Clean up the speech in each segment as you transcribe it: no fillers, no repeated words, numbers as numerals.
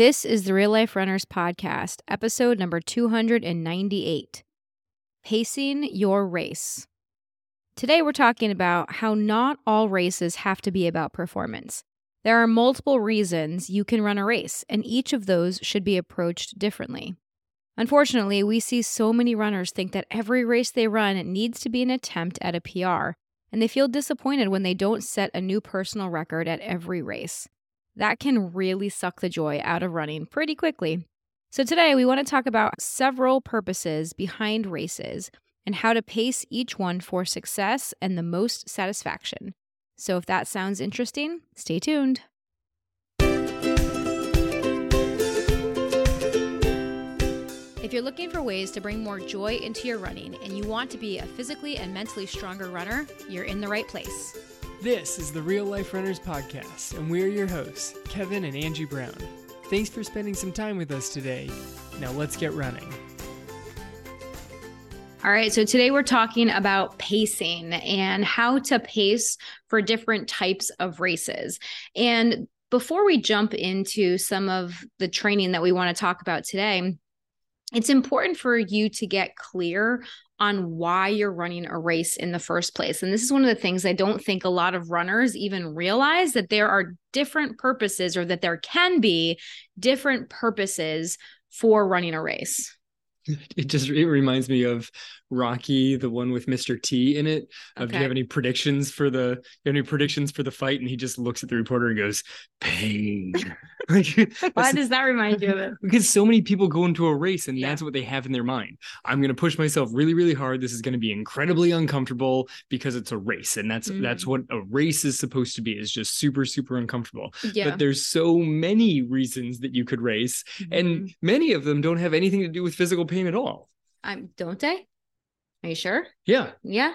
This is the Real Life Runners Podcast, episode number 298, Pacing Your Race. Today we're talking about how not all races have to be about performance. There are multiple reasons you can run a race, and each of those should be approached differently. Unfortunately, we see so many runners think that every race they run needs to be an attempt at a PR, and they feel disappointed when they don't set a new personal record at every race. That can really suck the joy out of running pretty quickly. So today we want to talk about several purposes behind races and how to pace each one for success and the most satisfaction. So if that sounds interesting, stay tuned. If you're looking for ways to bring more joy into your running and you want to be a physically and mentally stronger runner, you're in the right place. This is the Real Life Runners Podcast, and we're your hosts, Kevin and Angie Brown. Thanks for spending some time with us today. Now let's get running. All right, so today we're talking about pacing and how to pace for different types of races. And before we jump into some of the training that we want to talk about today, it's important for you to get clear on why you're running a race in the first place. And this is one of the things I don't think a lot of runners even realize, that there are different purposes, or that there can be different purposes for running a race. It reminds me of Rocky, the one with Mr. T in it. Okay. Do you have any predictions for the fight? And he just looks at the reporter and goes, pain. Why does that remind you of it? Because so many people go into a race and that's what they have in their mind. I'm going to push myself really, really hard. This is going to be incredibly uncomfortable because it's a race. And that's what a race is supposed to be, is just super, super uncomfortable. Yeah. But there's so many reasons that you could race. Mm-hmm. And many of them don't have anything to do with physical pain at all. Don't they? Are you sure? Yeah. No,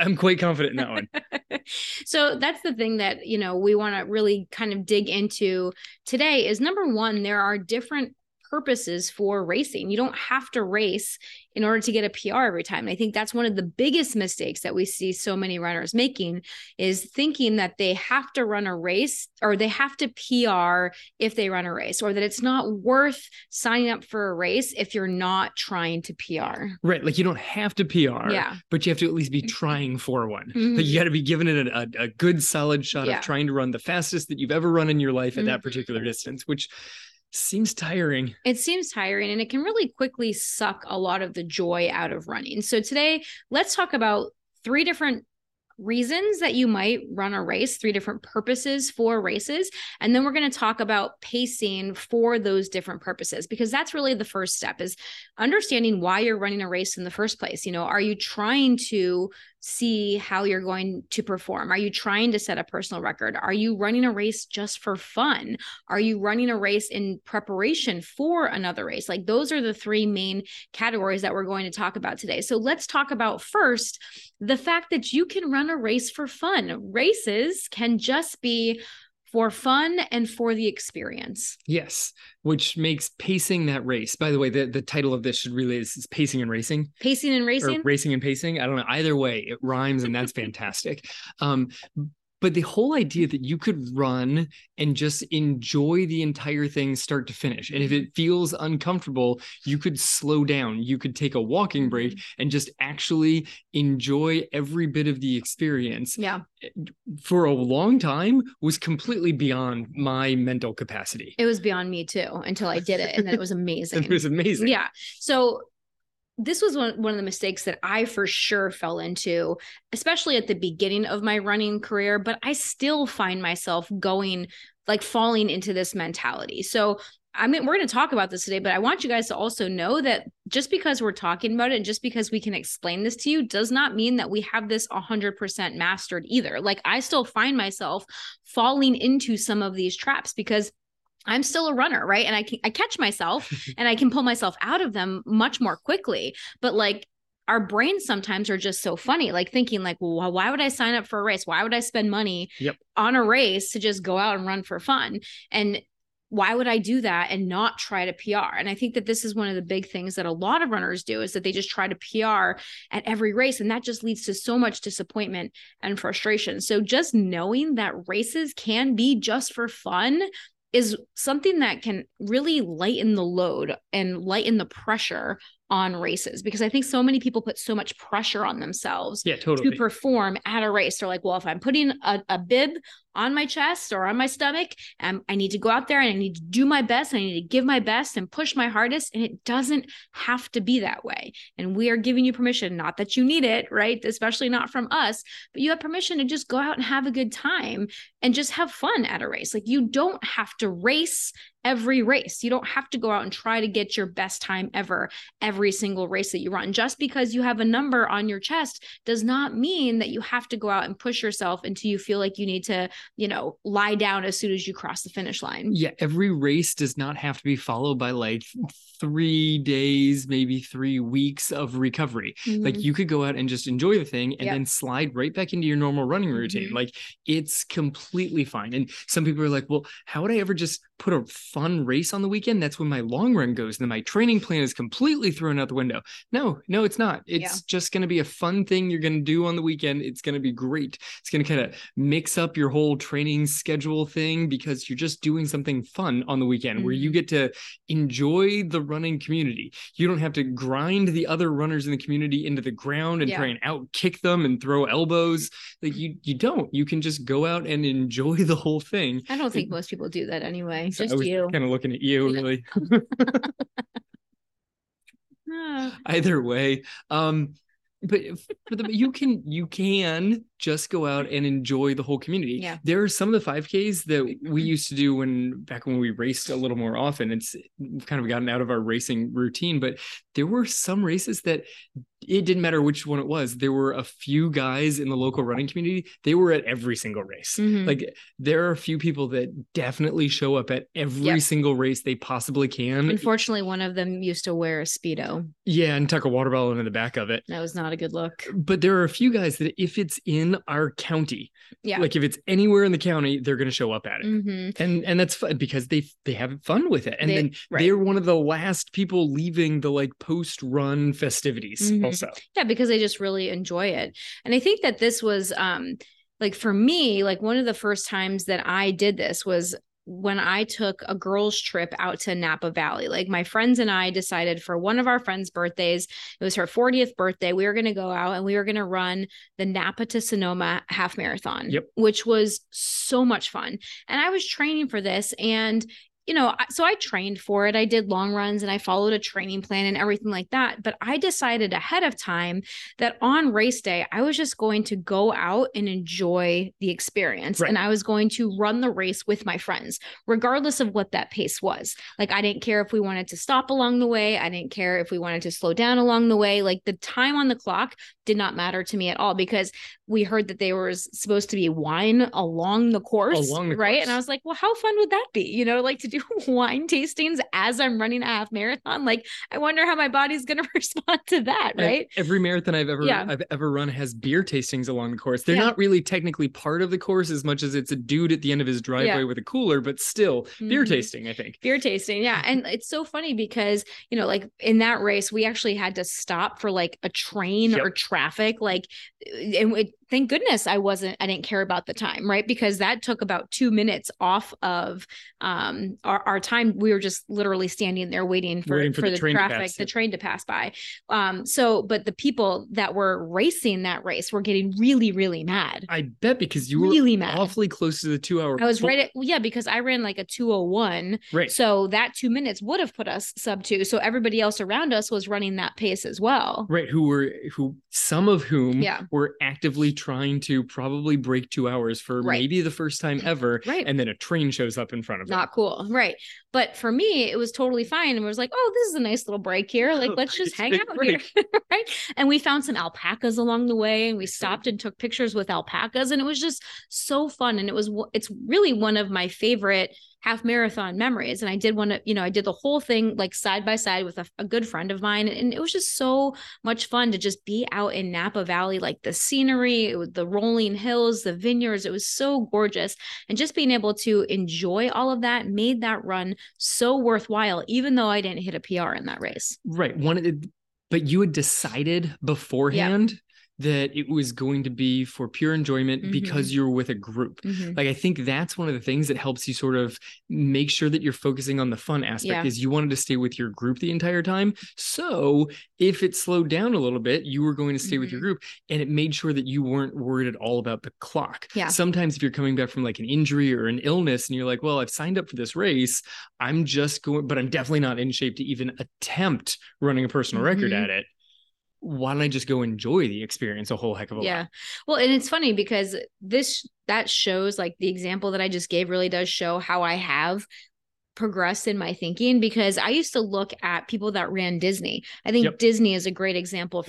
I'm quite confident in that one. So that's the thing that, we want to really kind of dig into today is, number one, there are different purposes for racing. You don't have to race in order to get a PR every time. And I think that's one of the biggest mistakes that we see so many runners making, is thinking that they have to run a race, or they have to PR if they run a race, or that it's not worth signing up for a race if you're not trying to PR. Right. Like, you don't have to PR, but you have to at least be trying for one. Mm-hmm. Like, you got to be given it a good solid shot of trying to run the fastest that you've ever run in your life at that particular distance, which seems tiring. It seems tiring, and it can really quickly suck a lot of the joy out of running. So today, let's talk about three different reasons that you might run a race, three different purposes for races. And then we're going to talk about pacing for those different purposes, because that's really the first step, is understanding why you're running a race in the first place. Are you trying to see how you're going to perform? Are you trying to set a personal record? Are you running a race just for fun? Are you running a race in preparation for another race? Like, those are the three main categories that we're going to talk about today. So let's talk about first the fact that you can run a race for fun. Races can just be for fun and for the experience. Yes, which makes pacing that race. By the way, the title of this should really is Pacing and Racing. Pacing and Racing? Or Racing and Pacing. I don't know. Either way, it rhymes, and that's fantastic. But the whole idea that you could run and just enjoy the entire thing start to finish. And if it feels uncomfortable, you could slow down. You could take a walking break and just actually enjoy every bit of the experience. Yeah. For a long time was completely beyond my mental capacity. It was beyond me too, until I did it. And then it was amazing. It was amazing. Yeah. So this was one of the mistakes that I for sure fell into, especially at the beginning of my running career, but I still find myself falling into this mentality. So we're going to talk about this today, but I want you guys to also know that just because we're talking about it and just because we can explain this to you does not mean that we have this 100% mastered either. Like, I still find myself falling into some of these traps because I'm still a runner, right? And I catch myself and I can pull myself out of them much more quickly. But our brains sometimes are just so funny, thinking, why would I sign up for a race? Why would I spend money on a race to just go out and run for fun? And why would I do that and not try to PR? And I think that this is one of the big things that a lot of runners do, is that they just try to PR at every race. And that just leads to so much disappointment and frustration. So just knowing that races can be just for fun is something that can really lighten the load and lighten the pressure on races, because I think so many people put so much pressure on themselves to perform at a race. They're like, well, if I'm putting a bib on my chest or on my stomach, I need to go out there and I need to do my best. And I need to give my best and push my hardest. And it doesn't have to be that way. And we are giving you permission, not that you need it, right? Especially not from us, but you have permission to just go out and have a good time and just have fun at a race. Like, you don't have to race every race. You don't have to go out and try to get your best time ever, every single race that you run. Just because you have a number on your chest does not mean that you have to go out and push yourself until you feel like you need to, you know, lie down as soon as you cross the finish line. Yeah. Every race does not have to be followed by like 3 days, maybe 3 weeks of recovery. Mm-hmm. Like, you could go out and just enjoy the thing and then slide right back into your normal running routine. Mm-hmm. Like, it's completely fine. And some people are like, well, how would I ever just put a fun race on the weekend? That's when my long run goes. And my training plan is completely thrown out the window. No, it's not. It's just going to be a fun thing you're going to do on the weekend. It's going to be great. It's going to kind of mix up your whole training schedule thing, because you're just doing something fun on the weekend where you get to enjoy the running community. You don't have to grind the other runners in the community into the ground and try and outkick them and throw elbows. Like, you don't. You can just go out and enjoy the whole thing. I don't think most people do that anyway. Just you. Kind of looking at you, really. Either way, but you can just go out and enjoy the whole community. Yeah. There are some of the 5Ks that we used to do back when we raced a little more often. We've kind of gotten out of our racing routine, but there were some races that it didn't matter which one it was. There were a few guys in the local running community. They were at every single race. Mm-hmm. Like, there are a few people that definitely show up at every single race they possibly can. Unfortunately, one of them used to wear a Speedo. Yeah. And tuck a water bottle into the back of it. That was not a good look. But there are a few guys that if it's in our county, like if it's anywhere in the county, they're going to show up at it. Mm-hmm. And that's fun because they have fun with it. And they're one of the last people leaving the like post run festivities. Mm-hmm. Also. Yeah, because they just really enjoy it. And I think that this was like, for me, like one of the first times that I did this was when I took a girls trip out to Napa Valley. Like, my friends and I decided for one of our friends' birthdays, it was her 40th birthday, we were going to go out and we were going to run the Napa to Sonoma Half Marathon, which was so much fun. And I was training for this, and you know, so I trained for it. I did long runs and I followed a training plan and everything like that. But I decided ahead of time that on race day, I was just going to go out and enjoy the experience. Right. And I was going to run the race with my friends, regardless of what that pace was. Like, I didn't care if we wanted to stop along the way. I didn't care if we wanted to slow down along the way. Like, the time on the clock did not matter to me at all, because we heard that there was supposed to be wine along the course. Right. And I was like, well, how fun would that be? You know, like, to do wine tastings as I'm running a half marathon. Like, I wonder how my body's going to respond to that. Right. Every marathon I've ever run has beer tastings along the course. They're not really technically part of the course as much as it's a dude at the end of his driveway with a cooler, but still beer tasting, I think. Beer tasting. Yeah. And it's so funny because, you know, like in that race, we actually had to stop for like a train or traffic, like, and thank goodness I didn't care about the time, right? Because that took about 2 minutes off of our time. We were just literally standing there waiting for the traffic, the train to pass by. But the people that were racing that race were getting really, really mad. I bet, because you were awfully close to the 2 hour. I was right at, because I ran like a 2:01. Right. So that 2 minutes would have put us sub two. So everybody else around us was running that pace as well. Right. Some of whom were actively trying to probably break 2 hours for maybe the first time ever. Right. And then a train shows up in front of them. Not cool. Right. But for me, it was totally fine. And I was like, oh, this is a nice little break here. Like, let's just hang out here. Right. And we found some alpacas along the way, and we stopped and took pictures with alpacas. And it was just so fun. And it's really one of my favorite half marathon memories. And I did one, you know, I did the whole thing like side by side with a good friend of mine. And it was just so much fun to just be out in Napa Valley, like the scenery, it was the rolling hills, the vineyards. It was so gorgeous. And just being able to enjoy all of that made that run so worthwhile, even though I didn't hit a PR in that race. Right. But you had decided beforehand that it was going to be for pure enjoyment mm-hmm. because you're with a group. Mm-hmm. Like, I think that's one of the things that helps you sort of make sure that you're focusing on the fun aspect yeah. is you wanted to stay with your group the entire time. So if it slowed down a little bit, you were going to stay mm-hmm. with your group, and it made sure that you weren't worried at all about the clock. Yeah. Sometimes if you're coming back from like an injury or an illness and you're like, well, I've signed up for this race, I'm just going, but I'm definitely not in shape to even attempt running a personal mm-hmm. record at it. Why don't I just go enjoy the experience a whole heck of a lot? Well, and it's funny because that shows, like, the example that I just gave really does show how I have progressed in my thinking, because I used to look at people that ran Disney. I think yep. Disney is a great example of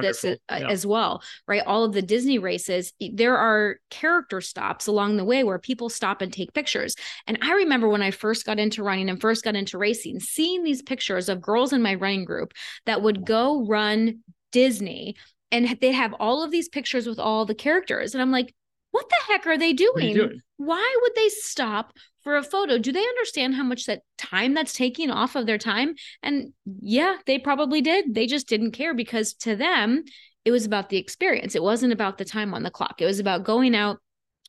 this as well, right? All of the Disney races, there are character stops along the way where people stop and take pictures. And I remember when I first got into running and first got into racing, seeing these pictures of girls in my running group that would go run Disney, and they'd have all of these pictures with all the characters. And I'm like, what the heck are they doing? Why would they stop for a photo? Do they understand how much that time that's taking off of their time? And yeah, they probably did. They just didn't care, because to them, it was about the experience. It wasn't about the time on the clock. It was about going out,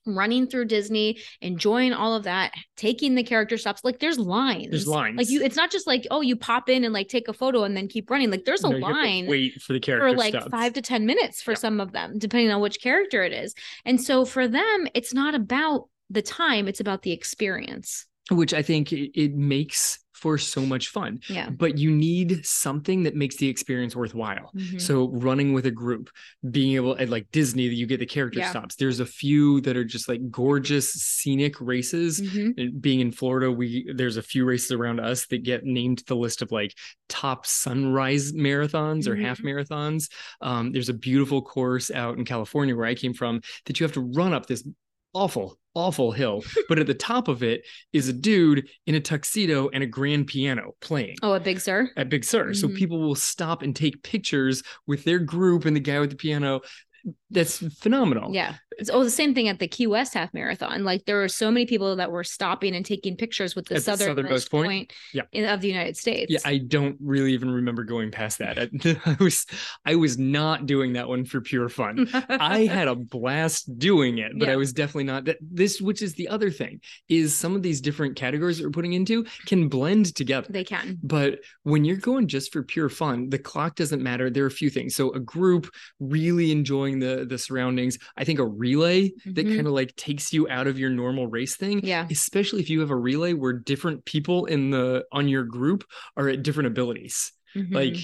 running through Disney, enjoying all of that, taking the character stops. Like, there's lines. Like, it's not just like, oh, you pop in and like take a photo and then keep running. Like, there's a line. Wait for the character for like stops. 5 to 10 minutes for some of them, depending on which character it is. And so for them, it's not about the time, it's about the experience. Which I think it makes for so much fun. Yeah. But you need something that makes the experience worthwhile. Mm-hmm. So running with a group, being able at like Disney, you get the character stops. There's a few that are just like gorgeous scenic races. Mm-hmm. Being in Florida, there's a few races around us that get named to the list of like top sunrise marathons mm-hmm. or half marathons. There's a beautiful course out in California where I came from that you have to run up this awful hill, but at the top of it is a dude in a tuxedo and a grand piano playing. Oh, at Big Sur? At Big Sur. Mm-hmm. So people will stop and take pictures with their group and the guy with the piano. That's phenomenal. Yeah. Oh, the same thing at the Key West Half Marathon. Like, there were so many people that were stopping and taking pictures with the southernmost point of the United States. Yeah, I don't really even remember going past that. I was not doing that one for pure fun. I had a blast doing it, but I was definitely not. Which is the other thing, is some of these different categories that we're putting into can blend together. They can. But when you're going just for pure fun, the clock doesn't matter. There are a few things. So a group really enjoying the surroundings. I think a relay that mm-hmm. kind of like takes you out of your normal race thing, especially if you have a relay where different people on your group are at different abilities. Mm-hmm. Like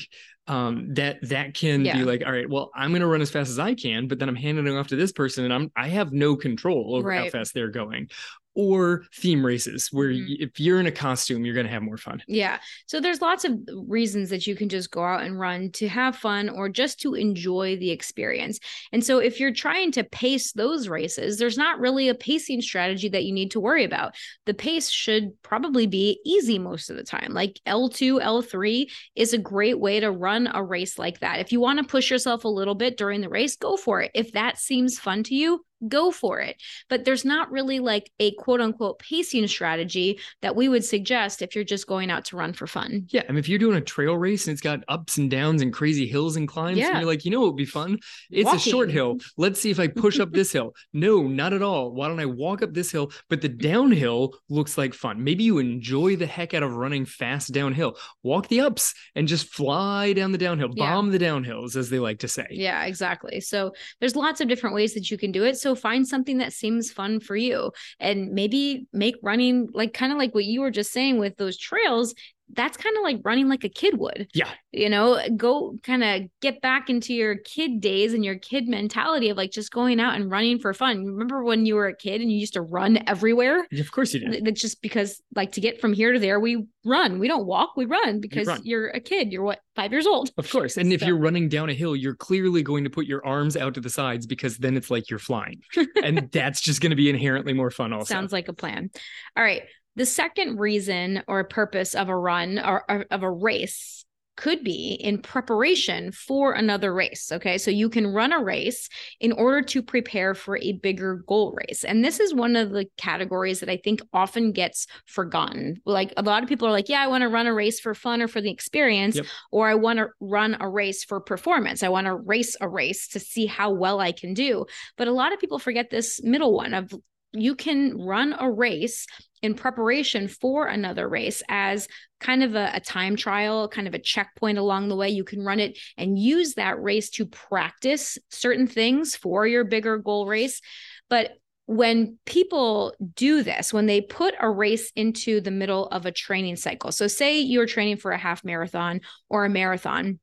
that can be like, all right, well, I'm going to run as fast as I can, but then I'm handing it off to this person and I have no control over how fast they're going. Or theme races where if you're in a costume, you're going to have more fun. Yeah. So there's lots of reasons that you can just go out and run to have fun or just to enjoy the experience. And so if you're trying to pace those races, there's not really a pacing strategy that you need to worry about. The pace should probably be easy most of the time. Like L2, L3 is a great way to run a race like that. If you want to push yourself a little bit during the race, go for it. If that seems fun to you, go for it. But there's not really like a quote unquote pacing strategy that we would suggest if you're just going out to run for fun. Yeah. I mean, if you're doing a trail race and it's got ups and downs and crazy hills and climbs and you're like, you know, what would be fun. It's walking. A short hill. Let's see if I push up this hill. No, not at all. Why don't I walk up this hill? But the downhill looks like fun. Maybe you enjoy the heck out of running fast downhill, walk the ups and just fly down the downhill, bomb the downhills, as they like to say. Yeah, exactly. So there's lots of different ways that you can do it. So find something that seems fun for you, and maybe make running like kind of like what you were just saying with those trails. That's kind of like running like a kid would. Yeah. You know, go kind of get back into your kid days and your kid mentality of like just going out and running for fun. Remember when you were a kid and you used to run everywhere? Of course you did. That's just because like to get from here to there, we run. We don't walk, we run because you're a kid. You're 5 years old? Of course. And if you're running down a hill, you're clearly going to put your arms out to the sides because then it's like you're flying. And that's just going to be inherently more fun also. Sounds like a plan. All right. The second reason or purpose of a run or of a race could be in preparation for another race. Okay. So you can run a race in order to prepare for a bigger goal race. And this is one of the categories that I think often gets forgotten. Like a lot of people are like, yeah, I want to run a race for fun or for the experience, yep. or I want to run a race for performance. I want to race a race to see how well I can do. But a lot of people forget this middle one of you can run a race in preparation for another race as kind of a time trial, kind of a checkpoint along the way. You can run it and use that race to practice certain things for your bigger goal race. But when people do this, when they put a race into the middle of a training cycle, so say you're training for a half marathon or a marathon,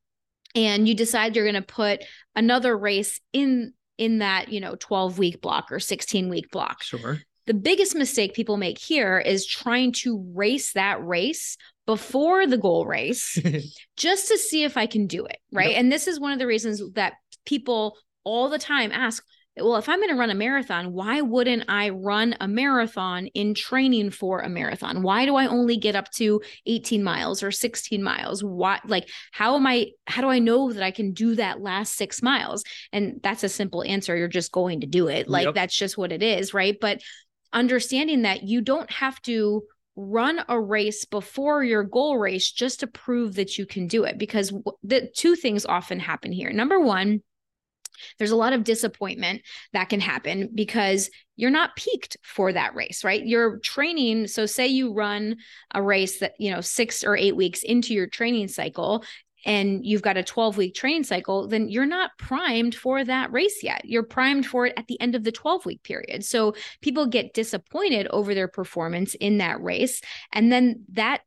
and you decide you're going to put another race in that, 12-week block or 16-week block. Sure. The biggest mistake people make here is trying to race that race before the goal race just to see if I can do it, right? Yep. And this is one of the reasons that people all the time ask, well, if I'm going to run a marathon, why wouldn't I run a marathon in training for a marathon? Why do I only get up to 18 miles or 16 miles? Why, how do I know that I can do that last 6 miles? And that's a simple answer. You're just going to do it. Like, yep. That's just what it is. Right. But understanding that you don't have to run a race before your goal race just to prove that you can do it, because the two things often happen here. Number one, there's a lot of disappointment that can happen because you're not peaked for that race, right? You're training. So say you run a race that, 6 or 8 weeks into your training cycle and you've got a 12-week training cycle, then you're not primed for that race yet. You're primed for it at the end of the 12-week period. So people get disappointed over their performance in that race. And then that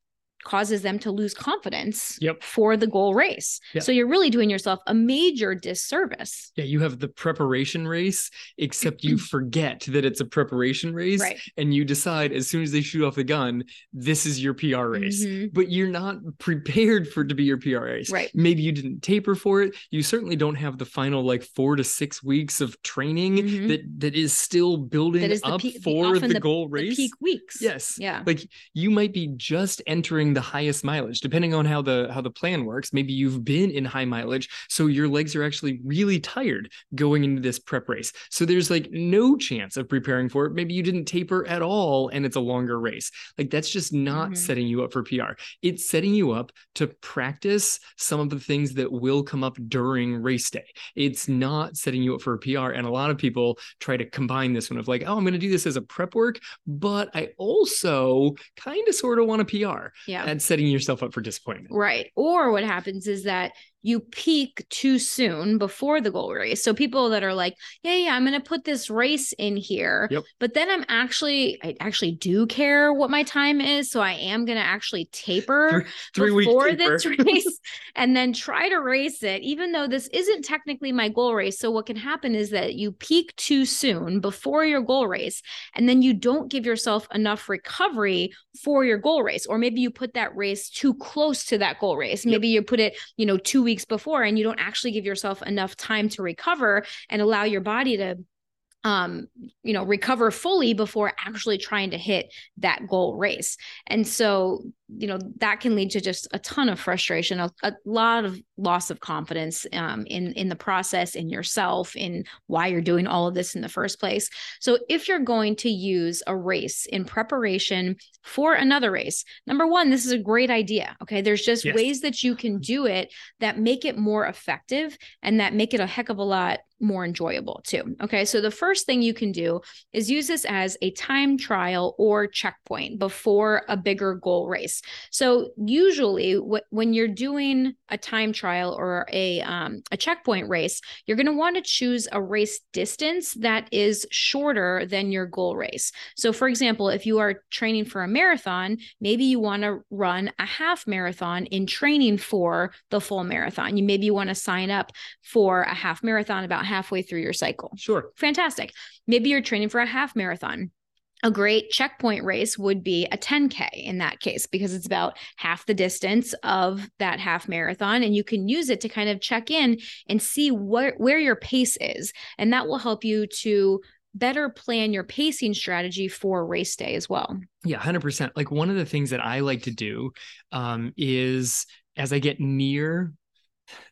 causes them to lose confidence yep. for the goal race. Yep. So you're really doing yourself a major disservice. Yeah, you have the preparation race, except you forget that it's a preparation race. Right. And you decide as soon as they shoot off the gun, this is your PR race. Mm-hmm. But you're not prepared for it to be your PR race. Right. Maybe you didn't taper for it. You certainly don't have the final 4 to 6 weeks of training mm-hmm. that is still building up for the goal race. The peak weeks. Yes. Yeah. You might be just entering the highest mileage, depending on how the plan works. Maybe you've been in high mileage, so your legs are actually really tired going into this prep race. So there's no chance of preparing for it. Maybe you didn't taper at all and it's a longer race. That's just not mm-hmm. setting you up for PR. It's setting you up to practice some of the things that will come up during race day. It's not setting you up for a PR. And a lot of people try to combine this one of I'm going to do this as a prep work, but I also kind of sort of want a PR. Yeah. And setting yourself up for disappointment. Right. Or what happens is that you peak too soon before the goal race. So people that are yeah, I'm going to put this race in here, yep. but then I actually do care what my time is. So I am going to actually taper before this race and then try to race it, even though this isn't technically my goal race. So what can happen is that you peak too soon before your goal race, and then you don't give yourself enough recovery for your goal race. Or maybe you put that race too close to that goal race. Maybe yep. you put it, 2 weeks before, and you don't actually give yourself enough time to recover and allow your body to, recover fully before actually trying to hit that goal race. And so, that can lead to just a ton of frustration, a lot of loss of confidence in the process, in yourself, in why you're doing all of this in the first place. So if you're going to use a race in preparation for another race, number one, this is a great idea. Okay. There's just yes. ways that you can do it that make it more effective and that make it a heck of a lot more enjoyable too. Okay. So the first thing you can do is use this as a time trial or checkpoint before a bigger goal race. So usually when you're doing a time trial or a checkpoint race, you're going to want to choose a race distance that is shorter than your goal race. So for example, if you are training for a marathon, maybe you want to run a half marathon in training for the full marathon. You want to sign up for a half marathon about halfway through your cycle. Sure. Fantastic. Maybe you're training for a half marathon. A great checkpoint race would be a 10K in that case, because it's about half the distance of that half marathon. And you can use it to kind of check in and see where your pace is. And that will help you to better plan your pacing strategy for race day as well. Yeah, 100%. One of the things that I like to do is as I get near,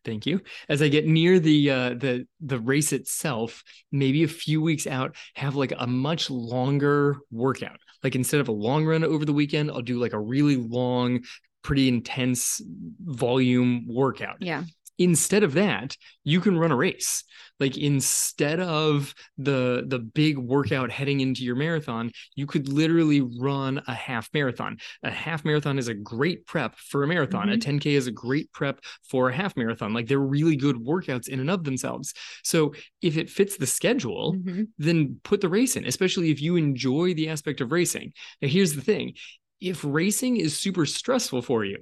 thank you, as I get near the race itself, maybe a few weeks out, have like a much longer workout. Like instead of a long run over the weekend, I'll do like a really long, pretty intense volume workout. Yeah. Instead of that, you can run a race. Like instead of the big workout heading into your marathon, you could literally run a half marathon. A half marathon is a great prep for a marathon. Mm-hmm. A 10K is a great prep for a half marathon. Like they're really good workouts in and of themselves. So if it fits the schedule, mm-hmm. then put the race in, especially if you enjoy the aspect of racing. Now, here's the thing. If racing is super stressful for you,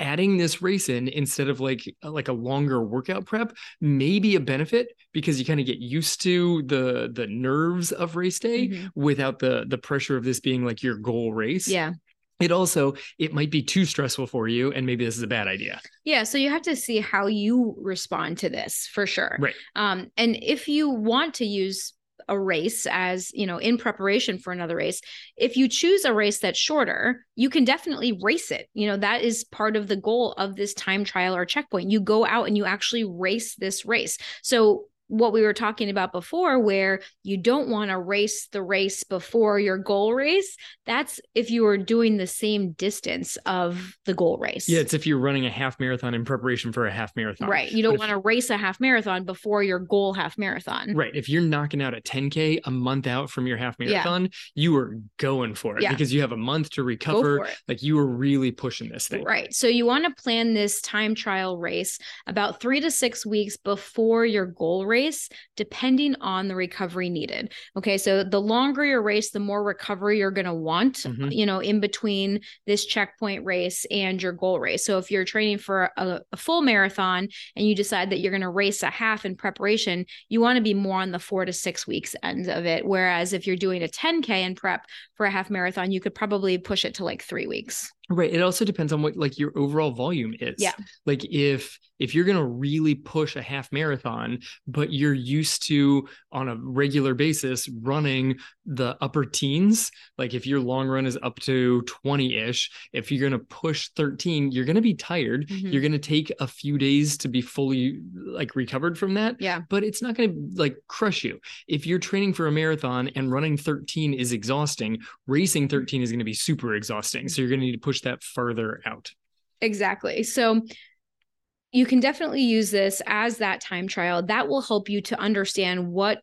adding this race in instead of like a longer workout prep may be a benefit, because you kind of get used to the nerves of race day mm-hmm. without the pressure of this being like your goal race. Yeah. It might be too stressful for you, and maybe this is a bad idea. Yeah. So you have to see how you respond to this for sure. Right. And if you want to use a race as, you know, in preparation for another race, if you choose a race that's shorter, you can definitely race it. You know, that is part of the goal of this time trial or checkpoint. You go out and you actually race this race. So what we were talking about before, where you don't want to race the race before your goal race, that's if you are doing the same distance of the goal race. Yeah, it's if you're running a half marathon in preparation for a half marathon. Right. You don't want to race a half marathon before your goal half marathon. Right. If you're knocking out a 10K a month out from your half marathon, you are going for it because you have a month to recover. Like you are really pushing this thing. Right. So you want to plan this time trial race about 3 to 6 weeks before your goal race, depending on the recovery needed. Okay. So the longer your race, the more recovery you're going to want, mm-hmm. you know, in between this checkpoint race and your goal race. So if you're training for a full marathon and you decide that you're going to race a half in preparation, you want to be more on the 4 to 6 weeks end of it. Whereas if you're doing a 10K in prep for a half marathon, you could probably push it to like 3 weeks. Right. It also depends on what like your overall volume is. Yeah. Like if you're going to really push a half marathon, but you're used to on a regular basis running the upper teens, like if your long run is up to 20-ish, if you're going to push 13, you're going to be tired. Mm-hmm. You're going to take a few days to be fully like recovered from that. Yeah. But it's not going to like crush you. If you're training for a marathon and running 13 is exhausting, racing 13 is going to be super exhausting. So you're going to need to push that further out. Exactly. So you can definitely use this as that time trial. That will help you to understand what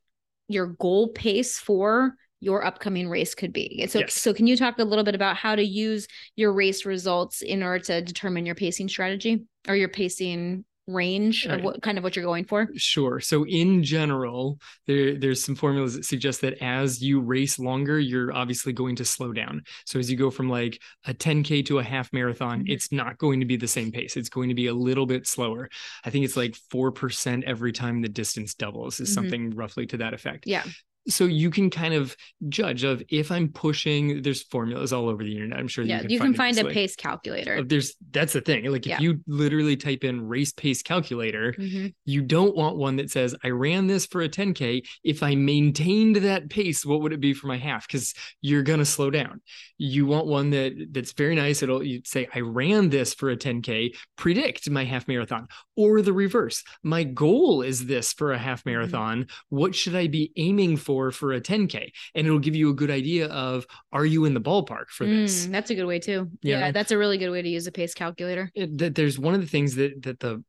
your goal pace for your upcoming race could be. So, So can you talk a little bit about how to use your race results in order to determine your pacing strategy or your pacing range of what you're going for? Sure. So in general, there's some formulas that suggest that as you race longer, you're obviously going to slow down. So as you go from like a 10K to a half marathon, mm-hmm. it's not going to be the same pace. It's going to be a little bit slower. I think it's like 4% every time the distance doubles is mm-hmm. something roughly to that effect. Yeah. So you can kind of judge of if I'm pushing, there's formulas all over the internet. I'm sure you can find a pace calculator. That's the thing. Like if you literally type in race pace calculator, mm-hmm. you don't want one that says I ran this for a 10K. If I maintained that pace, what would it be for my half? Because you're going to slow down. You want one that's very nice. You'd say I ran this for a 10K, predict my half marathon, or the reverse. My goal is this for a half marathon. Mm-hmm. What should I be aiming for a 10K? And it'll give you a good idea of, are you in the ballpark for this? That's a good way too. Yeah, that's a really good way to use a pace calculator. There's one of the things that the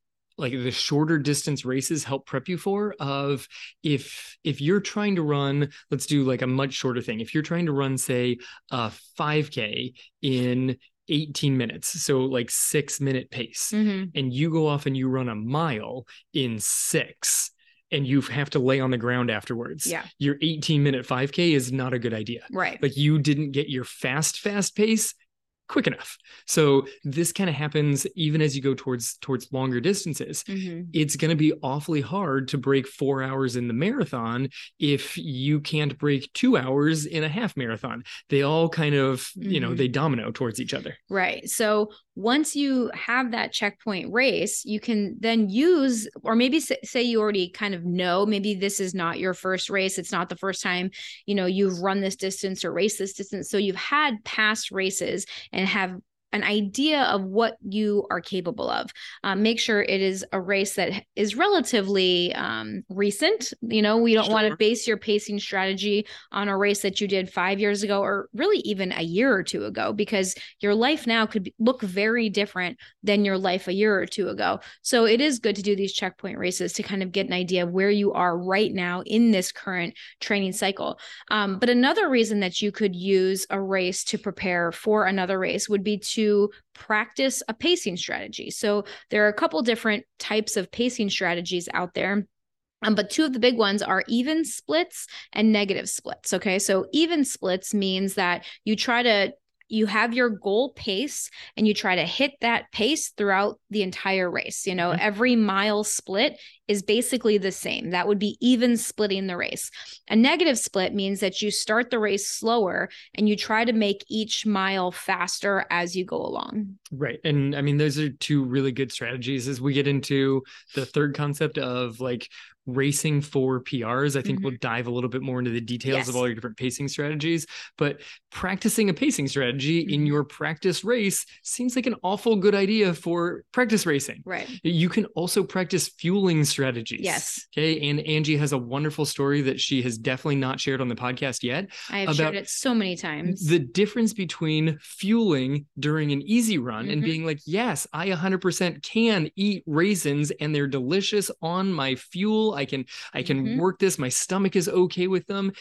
shorter distance races help prep you for, of if you're trying to run, let's do like a much shorter thing. If you're trying to run, say a 5K in 18 minutes, so like 6 minute pace, mm-hmm. and you go off and you run a mile in 6, and you have to lay on the ground afterwards. Yeah. Your 18-minute 5K is not a good idea. Right. Like you didn't get your fast pace quick enough. So this kind of happens even as you go towards longer distances. Mm-hmm. It's going to be awfully hard to break 4 hours in the marathon if you can't break 2 hours in a half marathon. They all kind of, mm-hmm. you know, they domino towards each other. Right. So once you have that checkpoint race, you can then use, or maybe say you already kind of know, maybe this is not your first race. It's not the first time, you know, you've run this distance or raced this distance. So you've had past races and have an idea of what you are capable of. Make sure it is a race that is relatively recent. You know, we don't want to base your pacing strategy on a race that you did 5 years ago, or really even a year or two ago, because your life now could look very different than your life a year or two ago. So it is good to do these checkpoint races to kind of get an idea of where you are right now in this current training cycle. But another reason that you could use a race to prepare for another race would be to practice a pacing strategy. So there are a couple different types of pacing strategies out there. But two of the big ones are even splits and negative splits. Okay. So even splits means that you have your goal pace and you try to hit that pace throughout the entire race. You know, every mile split is basically the same. That would be even splitting the race. A negative split means that you start the race slower and you try to make each mile faster as you go along. Right. And I mean, those are two really good strategies as we get into the third concept of like racing for PRs. I think we'll dive a little bit more into the details of all your different pacing strategies, but practicing a pacing strategy in your practice race seems like an awful good idea for practice racing. Right. You can also practice fueling strategies. Yes. Okay. And Angie has a wonderful story that she has definitely not shared on the podcast yet. I have shared it so many times. The difference between fueling during an easy run and being like, yes, I 100% can eat raisins and they're delicious on my fuel. I can work this. My stomach is okay with them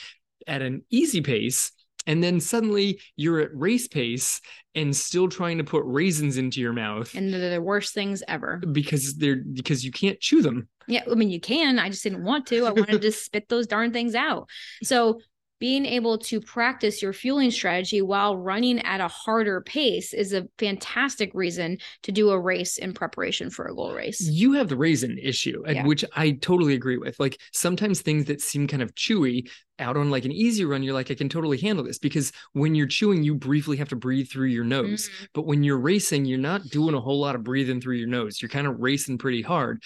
at an easy pace. And then suddenly you're at race pace and still trying to put raisins into your mouth. And they're the worst things ever. Because you can't chew them. Yeah. I mean, you can, I just didn't want to. I wanted to spit those darn things out. So being able to practice your fueling strategy while running at a harder pace is a fantastic reason to do a race in preparation for a goal race. You have the raisin issue, which I totally agree with. Like sometimes things that seem kind of chewy out on like an easy run, you're like, I can totally handle this, because when you're chewing, you briefly have to breathe through your nose. But when you're racing, you're not doing a whole lot of breathing through your nose. You're kind of racing pretty hard.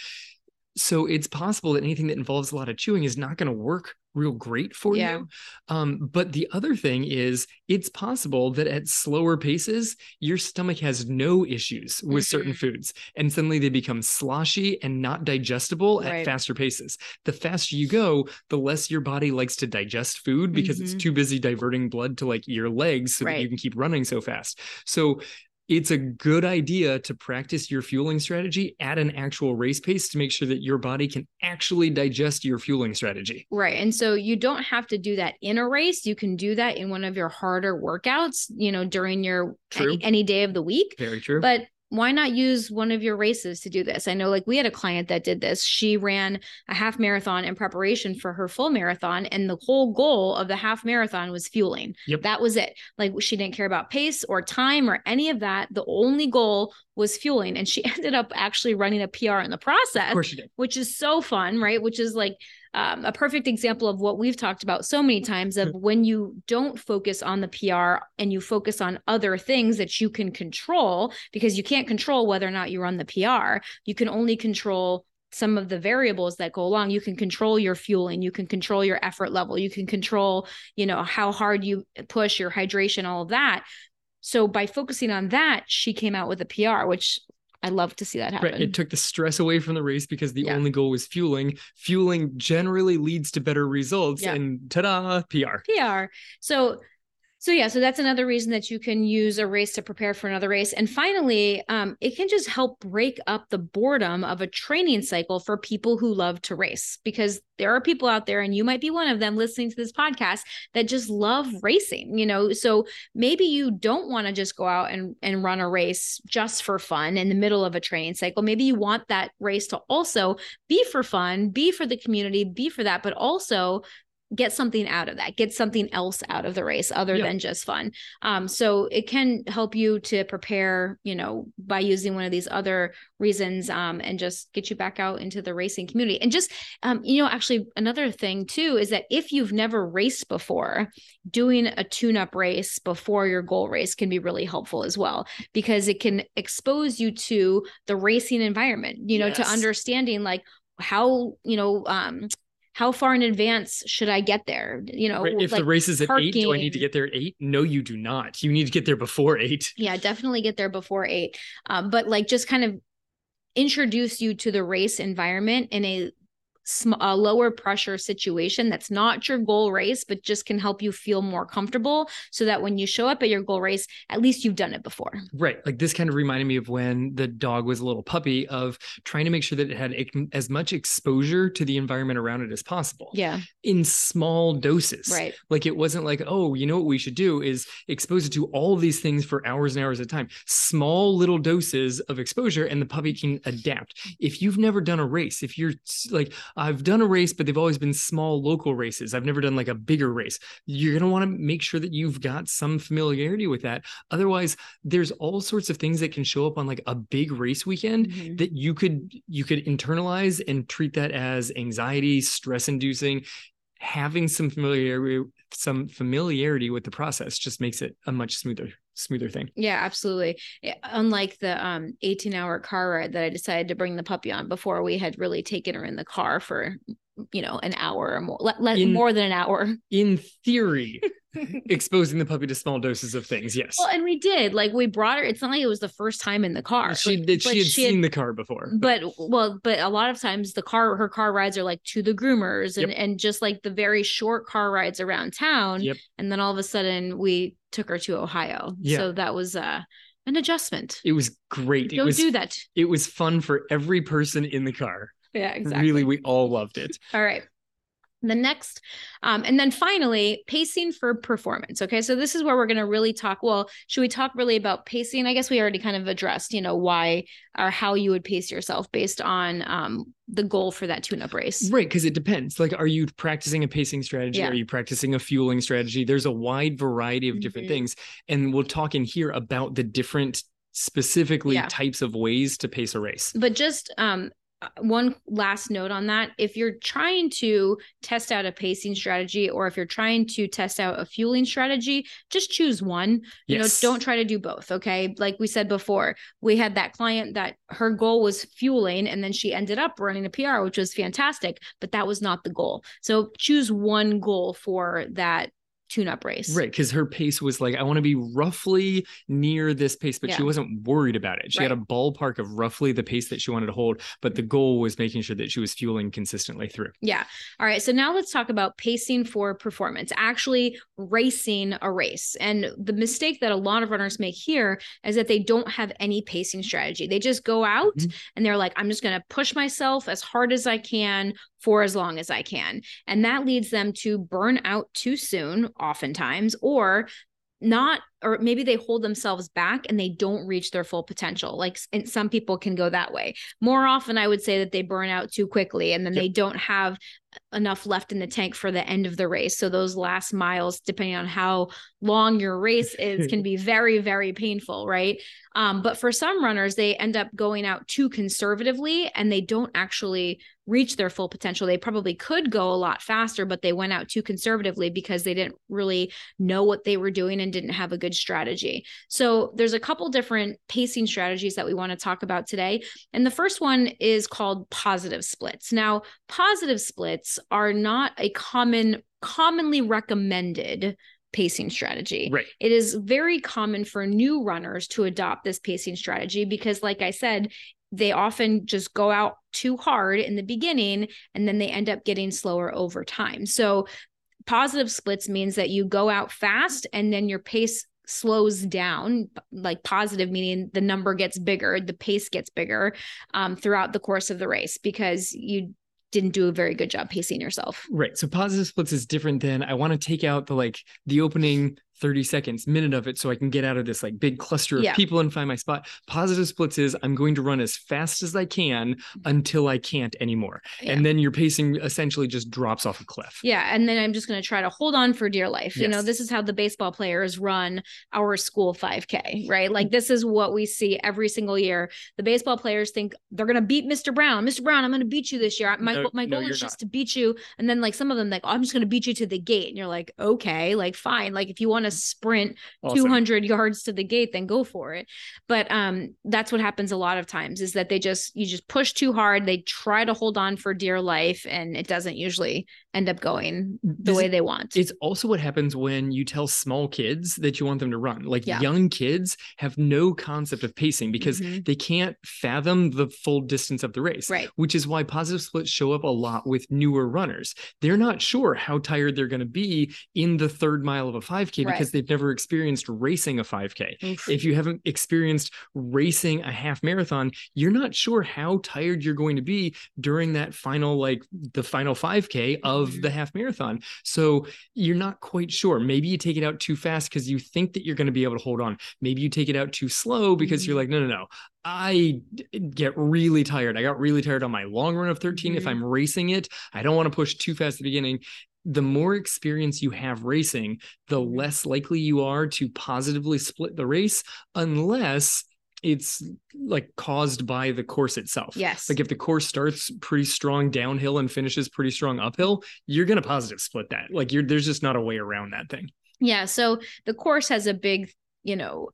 So it's possible that anything that involves a lot of chewing is not going to work real great for you. But the other thing is, it's possible that at slower paces, your stomach has no issues with certain foods, and suddenly they become sloshy and not digestible at faster paces. The faster you go, the less your body likes to digest food because it's too busy diverting blood to like your legs so that you can keep running so fast. So it's a good idea to practice your fueling strategy at an actual race pace to make sure that your body can actually digest your fueling strategy. Right. And so you don't have to do that in a race. You can do that in one of your harder workouts, you know, during your any day of the week. Very true. But why not use one of your races to do this? I know like we had a client that did this. She ran a half marathon in preparation for her full marathon. And the whole goal of the half marathon was fueling. Yep. That was it. Like she didn't care about pace or time or any of that. The only goal was fueling. And she ended up actually running a PR in the process, of course she did, which is so fun, right? Which is like a perfect example of what we've talked about so many times of when you don't focus on the PR and you focus on other things that you can control, because you can't control whether or not you run the PR. You can only control some of the variables that go along. You can control your fueling, you can control your effort level, you can control, you know, how hard you push, your hydration, all of that. So by focusing on that, she came out with a PR, which I love to see that happen. Right. It took the stress away from the race because the only goal was fueling. Fueling generally leads to better results and ta-da, PR. So that's another reason that you can use a race to prepare for another race. And finally, it can just help break up the boredom of a training cycle for people who love to race, because there are people out there, and you might be one of them listening to this podcast, that just love racing, you know? So maybe you don't want to just go out and run a race just for fun in the middle of a training cycle. Maybe you want that race to also be for fun, be for the community, be for that, but also get something out of that, get something else out of the race other than just fun. So it can help you to prepare, you know, by using one of these other reasons, and just get you back out into the racing community. And just, you know, actually another thing too, is that if you've never raced before, doing a tune-up race before your goal race can be really helpful as well, because it can expose you to the racing environment, you know, to understanding like how, you know, how far in advance should I get there? You know, right. If like the race is at parking. 8, do I need to get there at 8? No, you do not. You need to get there before 8. Yeah, definitely get there before 8. But like just kind of introduce you to the race environment in a lower pressure situation that's not your goal race, but just can help you feel more comfortable so that when you show up at your goal race, at least you've done it before. Right. Like this kind of reminded me of when the dog was a little puppy, of trying to make sure that it had as much exposure to the environment around it as possible. Yeah. In small doses. Right. Like it wasn't like, oh, you know what we should do is expose it to all of these things for hours and hours at a time. Small little doses of exposure, and the puppy can adapt. If you've never done a race, if you're like, I've done a race, but they've always been small local races, I've never done like a bigger race, you're going to want to make sure that you've got some familiarity with that. Otherwise, there's all sorts of things that can show up on like a big race weekend mm-hmm. that you could internalize and treat that as anxiety, stress inducing. Having some familiarity with the process just makes it a much smoother thing. Yeah, absolutely. Unlike the 18-hour car ride that I decided to bring the puppy on before we had really taken her in the car for, you know, an hour or more, more than an hour. In theory, exposing the puppy to small doses of things. Yes. Well, and we did, like we brought her. It's not like it was the first time in the car. She had seen the car before. But a lot of times her car rides are like to the groomers and, yep. and just like the very short car rides around town. Yep. And then all of a sudden we took her to Ohio. Yeah. So that was an adjustment. It was great. Don't do that. It was fun for every person in the car. Yeah, exactly. Really, we all loved it. All right. The next, and then finally, pacing for performance. Okay, so this is where we're going to really talk. Well, should we talk really about pacing? I guess we already kind of addressed, you know, why or how you would pace yourself based on the goal for that tune-up race. Right, because it depends. Like, are you practicing a pacing strategy? Yeah. Are you practicing a fueling strategy? There's a wide variety of different mm-hmm. things. And we'll talk in here about the different specifically yeah. types of ways to pace a race. But just... one last note on that. If you're trying to test out a pacing strategy, or if you're trying to test out a fueling strategy, just choose one, yes. you know, don't try to do both. Okay. Like we said before, we had that client that her goal was fueling, and then she ended up running a PR, which was fantastic, but that was not the goal. So choose one goal for that tune-up race. Right. Because her pace was like, I want to be roughly near this pace, but yeah. she wasn't worried about it. She right. had a ballpark of roughly the pace that she wanted to hold, but the goal was making sure that she was fueling consistently through. Yeah. All right. So now let's talk about pacing for performance, actually racing a race. And the mistake that a lot of runners make here is that they don't have any pacing strategy. They just go out mm-hmm. and they're like, I'm just going to push myself as hard as I can for as long as I can. And that leads them to burn out too soon, oftentimes, or maybe they hold themselves back and they don't reach their full potential. Like, and some people can go that way. More often, I would say that they burn out too quickly, and then yep. they don't have enough left in the tank for the end of the race. So those last miles, depending on how long your race is, can be very, very painful, right? But for some runners, they end up going out too conservatively and they don't actually reach their full potential. They probably could go a lot faster, but they went out too conservatively because they didn't really know what they were doing and didn't have a good strategy. So there's a couple different pacing strategies that we want to talk about today. And the first one is called positive splits. Now, positive splits are not a commonly recommended pacing strategy. Right. It is very common for new runners to adopt this pacing strategy because, like I said, they often just go out too hard in the beginning and then they end up getting slower over time. So positive splits means that you go out fast and then your pace slows down, like positive, meaning the number gets bigger, the pace gets bigger throughout the course of the race because you didn't do a very good job pacing yourself. Right. So positive splits is different than I want to take out the opening 30 seconds, minute of it, so I can get out of this like big cluster of yeah. people and find my spot. Positive splits is I'm going to run as fast as I can until I can't anymore. Yeah. And then your pacing essentially just drops off a cliff. Yeah. And then I'm just going to try to hold on for dear life. Yes. You know, this is how the baseball players run our school 5K, right? Like this is what we see every single year. The baseball players think they're going to beat Mr. Brown. Mr. Brown, I'm going to beat you this year. My goal is just to beat you. And then like some of them, like, oh, I'm just going to beat you to the gate. And you're like, okay, like fine. Like if you want to just sprint 200 yards to the gate, then go for it. But that's what happens a lot of times, is that you just push too hard. They try to hold on for dear life, and it doesn't usually end up going the way they want. It's also what happens when you tell small kids that you want them to run. Young kids have no concept of pacing because they can't fathom the full distance of the race, right? Which is why positive splits show up a lot with newer runners. They're not sure how tired they're going to be in the third mile of a 5K because they've never experienced racing a 5K. Oof. If you haven't experienced racing a half marathon, you're not sure how tired you're going to be during that final, the final 5K of the half marathon. So you're not quite sure. Maybe you take it out too fast because you think that you're going to be able to hold on. Maybe you take it out too slow because you're like, no. I get really tired. I got really tired on my long run of 13. If I'm racing it, I don't want to push too fast at the beginning. The more experience you have racing, the less likely you are to positively split the race, unless it's caused by the course itself. Yes. If the course starts pretty strong downhill and finishes pretty strong uphill, you're going to positive split that. There's just not a way around that thing. Yeah. So the course has a big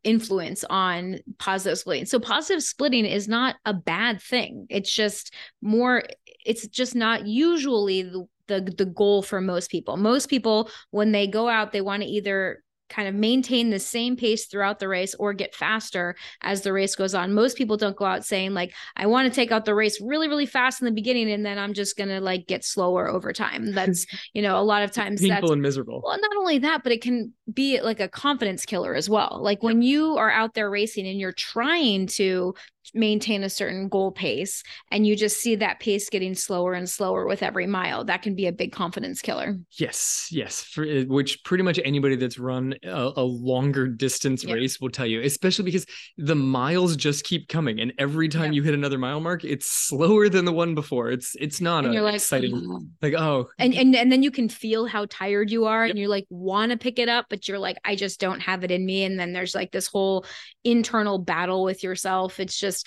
influence on positive splitting. So positive splitting is not a bad thing. It's just not usually the goal for most people. Most people, when they go out, they want to either kind of maintain the same pace throughout the race or get faster as the race goes on. Most people don't go out saying I want to take out the race really, really fast in the beginning, and then I'm just going to get slower over time. That's, a lot of times painful and miserable. Well, not only that, but it can be a confidence killer as well. When you are out there racing and you're trying to maintain a certain goal pace and you just see that pace getting slower and slower with every mile, that can be a big confidence killer. Yes. Which pretty much anybody that's run a longer distance race will tell you, especially because the miles just keep coming. And every time you hit another mile mark, it's slower than the one before. It's not exciting. And then you can feel how tired you are and you want to pick it up, but you're I just don't have it in me. And then there's this whole internal battle with yourself. It's just,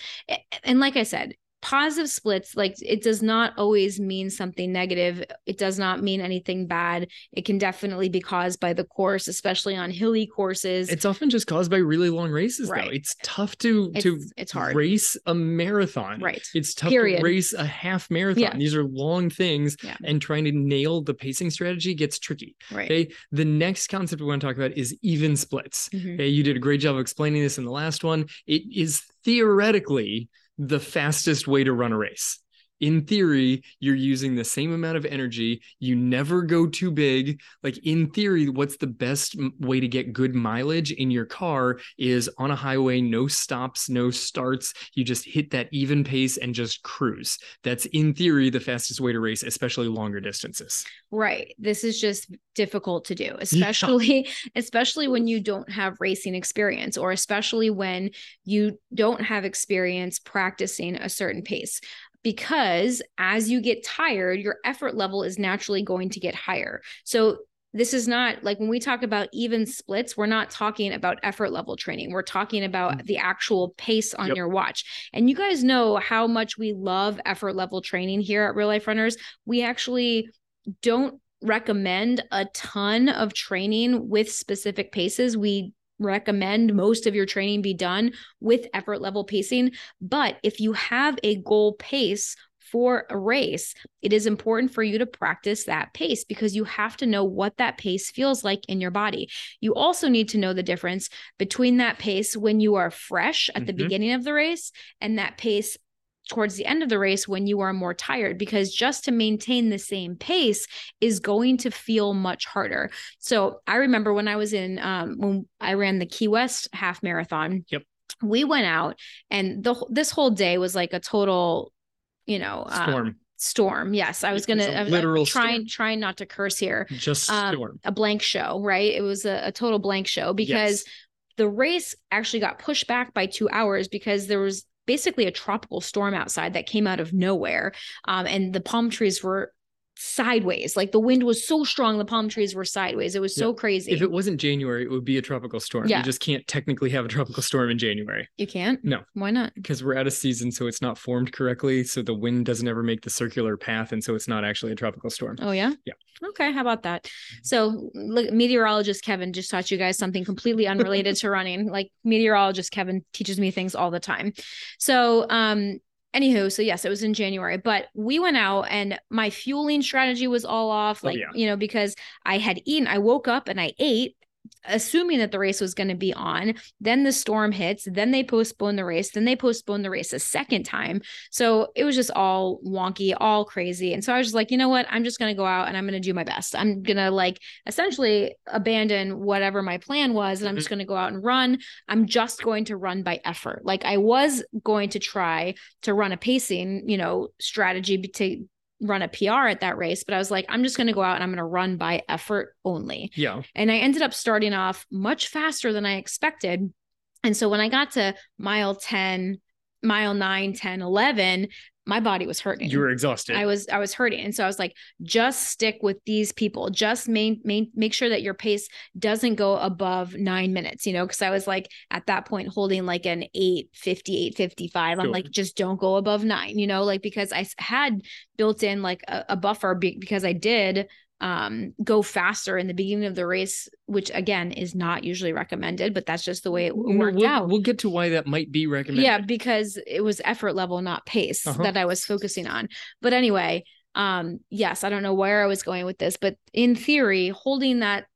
and like I said, positive splits, it does not always mean something negative. It does not mean anything bad. It can definitely be caused by the course, especially on hilly courses. It's often just caused by really long races, right? Though. It's tough to race a marathon. Right. It's tough to race a half marathon. Yeah. These are long things, and trying to nail the pacing strategy gets tricky. Right. Okay? The next concept we want to talk about is even splits. Mm-hmm. Okay? You did a great job of explaining this in the last one. It is theoretically the fastest way to run a race. In theory, you're using the same amount of energy. You never go too big. In theory, what's the best way to get good mileage in your car is on a highway, no stops, no starts. You just hit that even pace and just cruise. That's in theory the fastest way to race, especially longer distances. Right. This is just difficult to do, especially when you don't have racing experience, or especially when you don't have experience practicing a certain pace. Because as you get tired, your effort level is naturally going to get higher. So this is not when we talk about even splits, we're not talking about effort level training. We're talking about the actual pace on your watch. And you guys know how much we love effort level training here at Real Life Runners. We actually don't recommend a ton of training with specific paces. We recommend most of your training be done with effort level pacing. But if you have a goal pace for a race, it is important for you to practice that pace because you have to know what that pace feels like in your body. You also need to know the difference between that pace when you are fresh at the beginning of the race and that pace towards the end of the race when you are more tired, because just to maintain the same pace is going to feel much harder. So I remember when I was in, when I ran the Key West Half Marathon, we went out and this whole day was a total, storm. Yes. I was trying not to curse here. Just storm. A blank show, right? It was a total blank show because the race actually got pushed back by 2 hours because there was basically a tropical storm outside that came out of nowhere. And the palm trees were sideways. Like the wind was so strong, the palm trees were sideways. It was so crazy. If it wasn't January, it would be a tropical storm. Yeah. You just can't technically have a tropical storm in January. You can't? No. Why not? Because we're out of season, so it's not formed correctly. So the wind doesn't ever make the circular path. And so it's not actually a tropical storm. Oh, yeah? Yeah. Okay. How about that? So meteorologist Kevin just taught you guys something completely unrelated to running. Like meteorologist Kevin teaches me things all the time. So, anywho, so yes, it was in January, but we went out and my fueling strategy was all off. Like, you know, because I had eaten, I woke up and I ate, assuming that the race was going to be on. Then the storm hits, then they postponed the race. Then they postponed the race a second time. So it was just all wonky, all crazy. And so I was just like, you know what? I'm just going to go out and I'm going to do my best. I'm going to like essentially abandon whatever my plan was. And I'm just going to go out and run. I'm just going to run by effort. Like I was going to try to run a pacing, you know, strategy to run a PR at that race, but I was like, I'm just going to go out and I'm going to run by effort only. Yeah. And I ended up starting off much faster than I expected. And so when I got to mile 10, mile 9, 10, 11, my body was hurting. You were exhausted. I was hurting. And so I was like, just stick with these people. Just make sure that your pace doesn't go above 9 minutes, you know, because I was like at that point holding like an 8:50, 8:55. I'm like, just don't go above 9, you know, like, because I had built in like a buffer because I did go faster in the beginning of the race, which again is not usually recommended, but that's just the way it worked out. We'll get to why that might be recommended. Yeah, because it was effort level, not pace that I was focusing on. But anyway, yes, I don't know where I was going with this, but in theory, holding that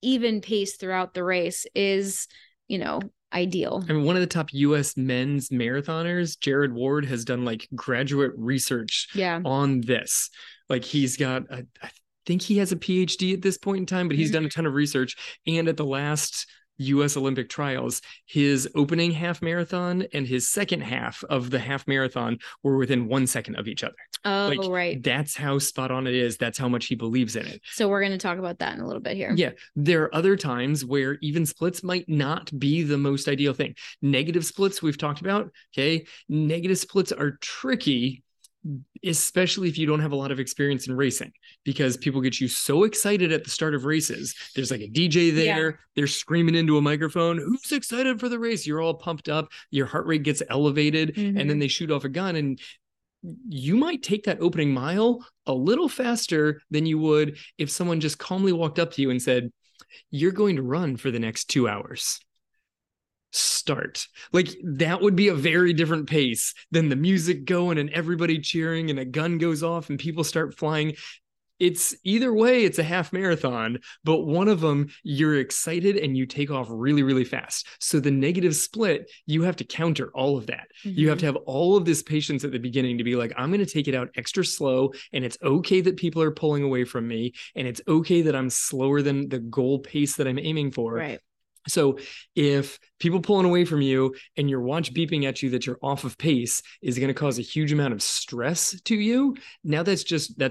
even pace throughout the race is, you know, ideal. I mean, one of the top U.S. men's marathoners, Jared Ward, has done like graduate research on this. Like he's got I think he has a PhD at this point in time, but he's done a ton of research. And at the last U.S. Olympic trials, his opening half marathon and his second half of the half marathon were within 1 second of each other. Oh, like, right. That's how spot on it is. That's how much he believes in it. So we're going to talk about that in a little bit here. Yeah. There are other times where even splits might not be the most ideal thing. Negative splits we've talked about. Okay. Negative splits are tricky, especially if you don't have a lot of experience in racing, because people get you so excited at the start of races. There's like a DJ there. Yeah. They're screaming into a microphone. Who's excited for the race? You're all pumped up. Your heart rate gets elevated and then they shoot off a gun, and you might take that opening mile a little faster than you would if someone just calmly walked up to you and said, you're going to run for the next 2 hours. Start. Like that would be a very different pace than the music going and everybody cheering and a gun goes off and people start flying. It's either way, it's a half marathon, but one of them, you're excited and you take off really, really fast. So the negative split, you have to counter all of that. You have to have all of this patience at the beginning to be like, I'm going to take it out extra slow. And it's okay that people are pulling away from me. And it's okay that I'm slower than the goal pace that I'm aiming for. Right. So if people pulling away from you and your watch beeping at you that you're off of pace is going to cause a huge amount of stress to you, now that's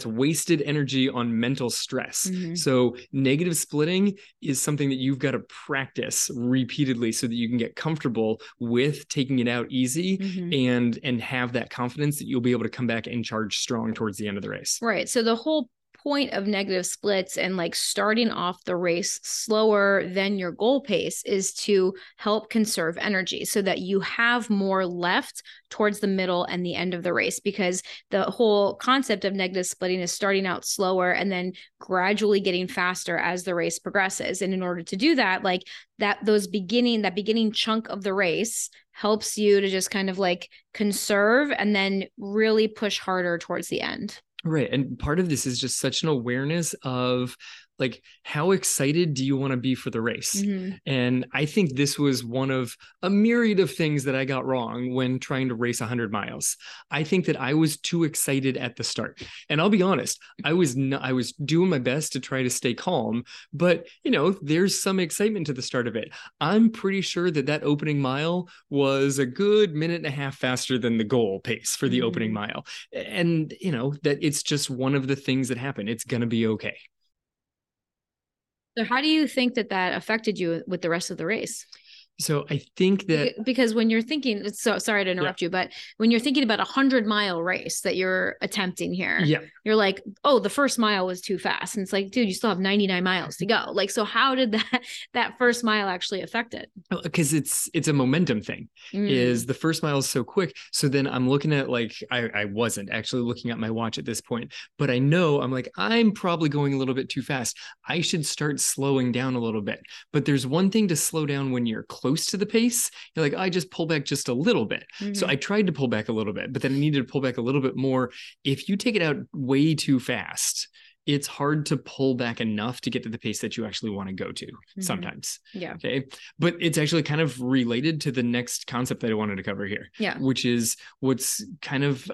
wasted energy on mental stress. So negative splitting is something that you've got to practice repeatedly so that you can get comfortable with taking it out easy and have that confidence that you'll be able to come back and charge strong towards the end of the race. Right. So the whole point of negative splits and like starting off the race slower than your goal pace is to help conserve energy so that you have more left towards the middle and the end of the race, because the whole concept of negative splitting is starting out slower and then gradually getting faster as the race progresses. And in order to do that, like that beginning chunk of the race helps you to just kind of like conserve and then really push harder towards the end. Right. And part of this is just such an awareness of like, how excited do you want to be for the race? And I think this was one of a myriad of things that I got wrong when trying to race 100 miles. I think that I was too excited at the start. And I'll be honest, I was doing my best to try to stay calm, but you know, there's some excitement to the start of it. I'm pretty sure that opening mile was a good minute and a half faster than the goal pace for the opening mile. And you know, that it's just one of the things that happen. It's going to be okay. So how do you think that affected you with the rest of the race? So I think that because when you're thinking, so sorry to interrupt you, but when you're thinking about 100-mile race that you're attempting here, you're like, oh, the first mile was too fast. And it's like, dude, you still have 99 miles to go. Like, so how did that first mile actually affect it? Cause it's a momentum thing is the first mile is so quick. So then I'm looking at like, I wasn't actually looking at my watch at this point, but I know I'm like, I'm probably going a little bit too fast. I should start slowing down a little bit, but there's one thing to slow down when you're close to the pace. You're like, I just pull back just a little bit. Mm-hmm. So I tried to pull back a little bit, but then I needed to pull back a little bit more. If you take it out way too fast, it's hard to pull back enough to get to the pace that you actually want to go to sometimes. Yeah. Okay. But it's actually kind of related to the next concept that I wanted to cover here, which is what's kind of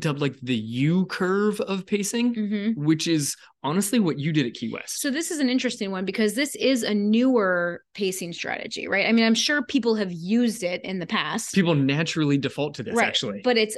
dubbed like the U curve of pacing, which is honestly what you did at Key West. So this is an interesting one because this is a newer pacing strategy, right? I mean, I'm sure people have used it in the past. People naturally default to this actually. But it's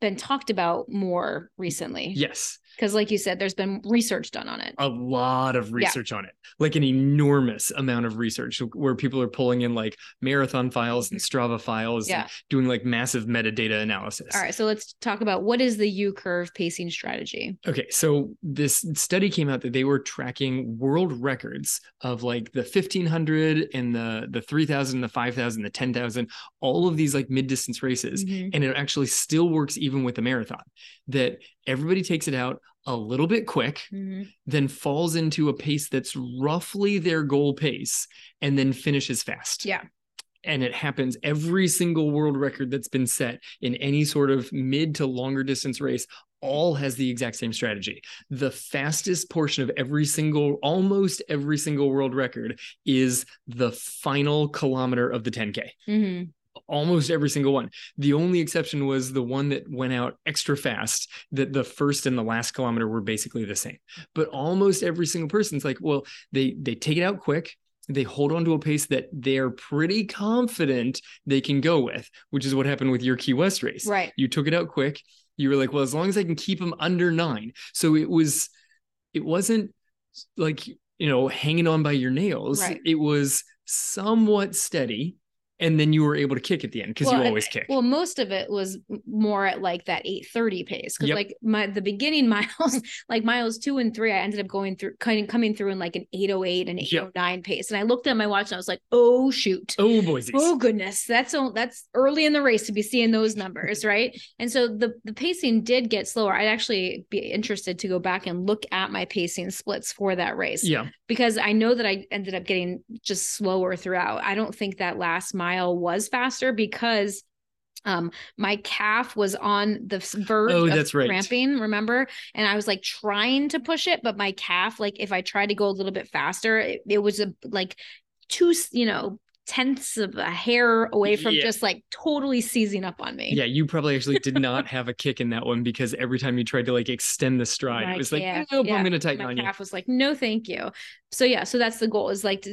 been talked about more recently. Yes. Because like you said, there's been research done on it. A lot of research on it, like an enormous amount of research where people are pulling in like marathon files and Strava files and doing like massive metadata analysis. All right. So let's talk about what is the U-curve pacing strategy? Okay. So this study came out that they were tracking world records of like the 1500 and the 3000, the 5000, the 10,000, all of these like mid-distance races. And it actually still works even with a marathon, that everybody takes it out a little bit quick, then falls into a pace that's roughly their goal pace, and then finishes fast. Yeah. And it happens every single world record that's been set in any sort of mid to longer distance race, all has the exact same strategy. The fastest portion of almost every single world record is the final kilometer of the 10K. Almost every single one. The only exception was the one that went out extra fast, that the first and the last kilometer were basically the same. But almost every single person's like, well, they take it out quick. They hold on to a pace that they're pretty confident they can go with, which is what happened with your Key West race. Right. You took it out quick. You were like, well, as long as I can keep them under 9. So it wasn't like, hanging on by your nails. Right. It was somewhat steady. And then you were able to kick at the end because you always kick. Well, most of it was more at like that 8:30 pace. Cause like the beginning miles, like miles 2 and 3, I ended up going through coming through in like an 8:08 and 8:09 pace. And I looked at my watch and I was like, oh shoot. Oh boys. Oh goodness. That's early in the race to be seeing those numbers. Right. And so the pacing did get slower. I'd actually be interested to go back and look at my pacing splits for that race. Yeah. Because I know that I ended up getting just slower throughout. I don't think that last mile was faster because my calf was on the verge of cramping, remember? And I was like trying to push it, but my calf, like if I tried to go a little bit faster, it was like two, 10ths of a hair away from just like totally seizing up on me. Yeah, you probably actually did not have a kick in that one because every time you tried to like extend the stride, it was like, nope, I'm going to tighten on you. My calf was like, no, thank you. So yeah, so that's the goal is like,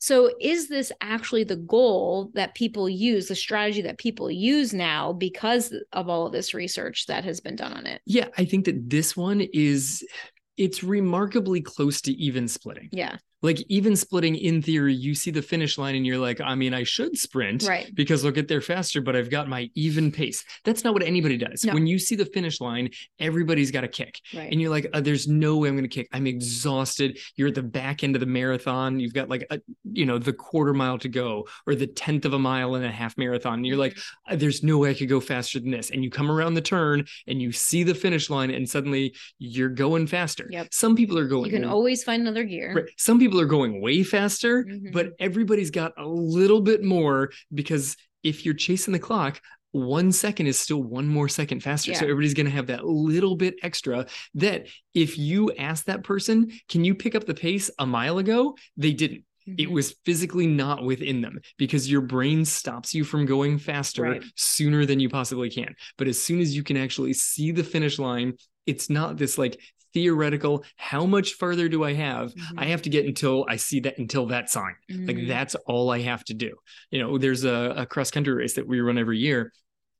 so is this actually the goal that people use, the strategy that people use now because of all of this research that has been done on it? Yeah, I think that this one it's remarkably close to even splitting. Yeah. Like even splitting in theory, you see the finish line and you're like, I mean, I should sprint because I'll get there faster, but I've got my even pace. That's not what anybody does. No. When you see the finish line, everybody's got a kick and you're like, there's no way I'm going to kick. I'm exhausted. You're at the back end of the marathon. You've got like, the quarter mile to go or the 10th of a mile and a half marathon. And you're like, there's no way I could go faster than this. And you come around the turn and you see the finish line and suddenly you're going faster. Yep. Some people are going. You can always find another gear. Right. Some people are going way faster, but everybody's got a little bit more because if you're chasing the clock, 1 second is still one more second faster. Yeah. So everybody's going to have that little bit extra that if you ask that person, can you pick up the pace a mile ago? They didn't. It was physically not within them because your brain stops you from going faster sooner than you possibly can. But as soon as you can actually see the finish line, it's not this like theoretical, how much further do I have? I have to get until I see that, until that sign. Like that's all I have to do. There's a cross country race that we run every year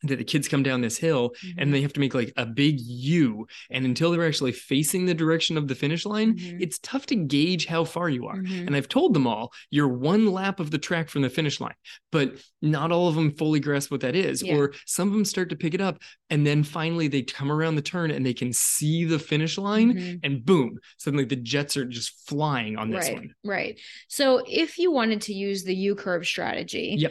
that the kids come down this hill and they have to make like a big U. And until they're actually facing the direction of the finish line, it's tough to gauge how far you are. And I've told them all, you're one lap of the track from the finish line, but not all of them fully grasp what that is. Yeah. Or some of them start to pick it up. And then finally they come around the turn and they can see the finish line and boom, suddenly the jets are just flying on this one. Right. So if you wanted to use the U curve strategy,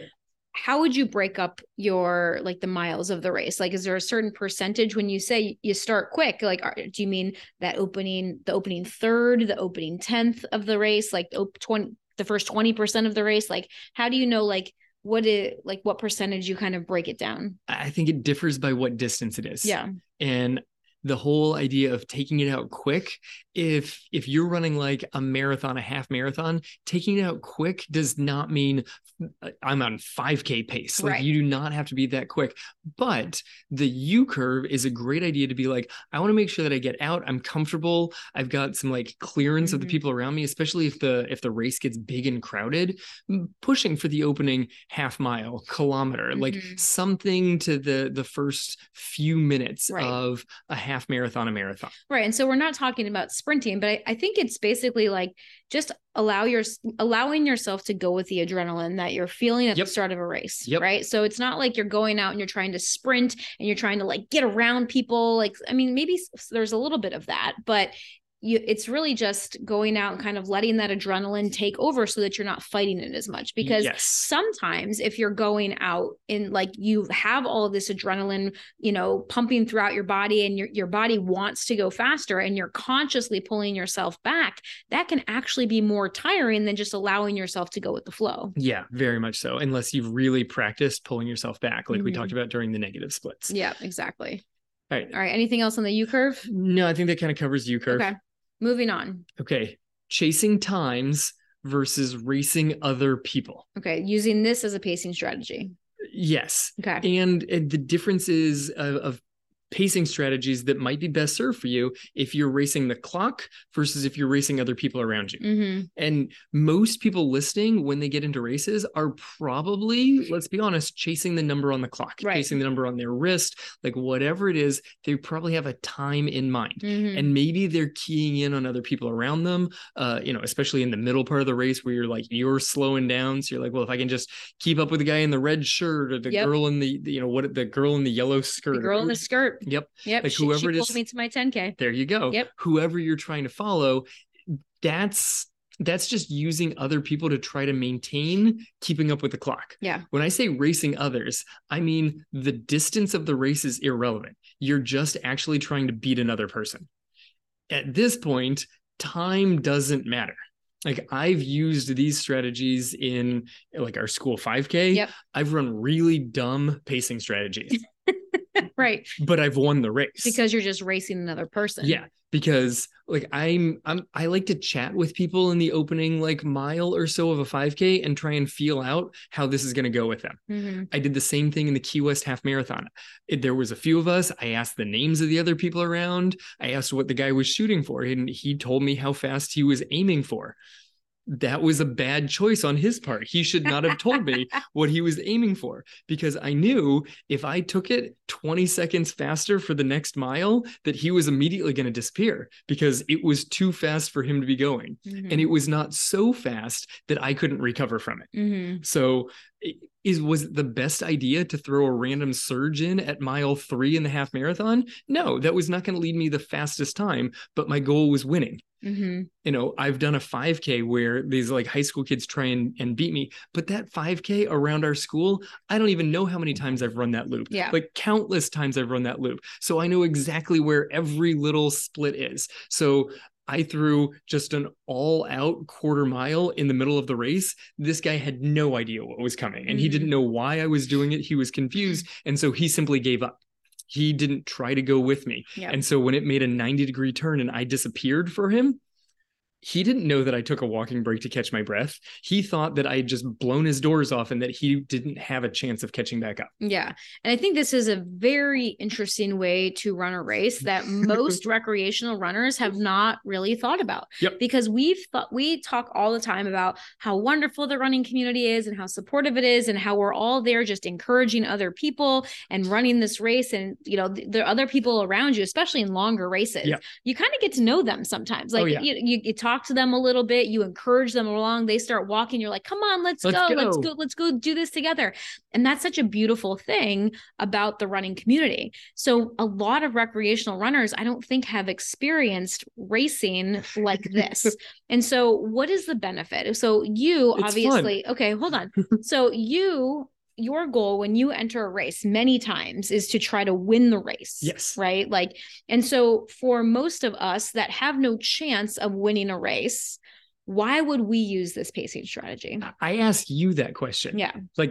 how would you break up your, like the miles of the race? Like, is there a certain percentage when you say you start quick? Like, do you mean that opening, the opening third, the opening 10th of the race, like the first 20% of the race? Like, how do you know, like, what percentage you kind of break it down? I think it differs by what distance it is. Yeah. And the whole idea of taking it out quick, if you're running like a marathon, a half marathon, taking it out quick does not mean I'm on 5K pace. Like you do not have to be that quick, but the U curve is a great idea to be like, I want to make sure that I get out. I'm comfortable. I've got some like clearance of the people around me, especially if the race gets big and crowded, pushing for the opening half mile, kilometer, like something to the first few minutes of a half marathon, a marathon. Right. And so we're not talking about sprinting, but I think it's basically like just allowing yourself to go with the adrenaline that you're feeling at the start of a race. Right. So it's not like you're going out and you're trying to sprint and you're trying to like get around people. Like, I mean, maybe there's a little bit of that, but it's really just going out and kind of letting that adrenaline take over so that you're not fighting it as much, because sometimes if you're going out and like you have all of this adrenaline, you know, pumping throughout your body and your body wants to go faster and you're consciously pulling yourself back, that can actually be more tiring than just allowing yourself to go with the flow. Yeah, very much so. Unless you've really practiced pulling yourself back, like we talked about during the negative splits. Yeah, exactly. All right. Anything else on the U curve? No, I think that kind of covers U curve. Okay. Moving on. Okay. Chasing times versus racing other people. Okay. Using this as a pacing strategy. Yes. Okay. And the differences of pacing strategies that might be best served for you if you're racing the clock versus if you're racing other people around you. And most people listening when they get into races are probably, let's be honest, chasing the number on the clock, chasing the number on their wrist, like whatever it is, they probably have a time in mind. And maybe they're keying in on other people around them, you know, especially in the middle part of the race where you're slowing down. So you're like, well, if I can just keep up with the guy in the red shirt or the girl in the, you know, what the girl in the yellow skirt. The girl in the skirt. Yep. Like whoever she pulled me to my 10K. There you go. Yep. Whoever you're trying to follow, that's just using other people to try to maintain keeping up with the clock. Yeah. When I say racing others, I mean the distance of the race is irrelevant. You're just actually trying to beat another person. At this point, time doesn't matter. Like I've used these strategies in like our school 5K. Yep. I've run really dumb pacing strategies. Right. But I've won the race because you're just racing another person. Yeah. Because like I like to chat with people in the opening, like mile or so of a 5K and try and feel out how this is going to go with them. I did the same thing in the Key West Half Marathon. There was a few of us. I asked the names of the other people around. I asked what the guy was shooting for. And he told me how fast he was aiming for. That was a bad choice on his part. He should not have told me what he was aiming for, because I knew if I took it 20 seconds faster for the next mile, that he was immediately going to disappear because it was too fast for him to be going. And it was not so fast that I couldn't recover from it. So was it the best idea to throw a random surge in at mile 3 in the half marathon? No, that was not going to lead me the fastest time, but my goal was winning. You know, I've done a 5K where these like high school kids try and beat me, but that 5K around our school, I don't even know how many times I've run that loop. Yeah. Like countless times I've run that loop. So I know exactly where every little split is. So I threw just an all-out quarter mile in the middle of the race. This guy had no idea what was coming, and he didn't know why I was doing it. He was confused, and so he simply gave up. He didn't try to go with me. Yep. And so when it made a 90-degree turn and I disappeared for him, He didn't know that I took a walking break to catch my breath. He thought that I had just blown his doors off and that he didn't have a chance of catching back up. Yeah. And I think this is a very interesting way to run a race that most recreational runners have not really thought about. Yep. Because we talk all the time about how wonderful the running community is and how supportive it is and how we're all there just encouraging other people and running this race. And, you know, there are other people around you, especially in longer races. Yep. You kind of get to know them sometimes. Like you talk to them a little bit, you encourage them along, they start walking, you're like, come on, let's go do this together. And that's such a beautiful thing about the running community. So a lot of recreational runners, I don't think, have experienced racing like this. And so what is the benefit? So your goal when you enter a race many times is to try to win the race. Yes. Right. And so for most of us that have no chance of winning a race, why would we use this pacing strategy? I ask you that question. Yeah. I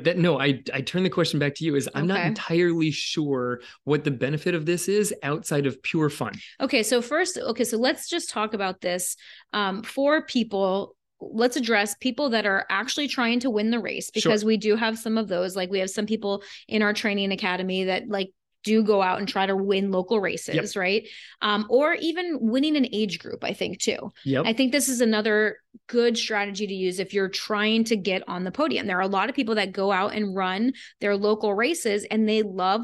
turn the question back to you is I'm not entirely sure what the benefit of this is outside of pure fun. Okay. So first, so let's just talk about this for people. Let's address people that are actually trying to win the race, because we do have some of those. Like we have some people in our training academy that do go out and try to win local races. Yep. Right. Or even winning an age group, I think too. Yep. I think this is another good strategy to use if you're trying to get on the podium. There are a lot of people that go out and run their local races and they love,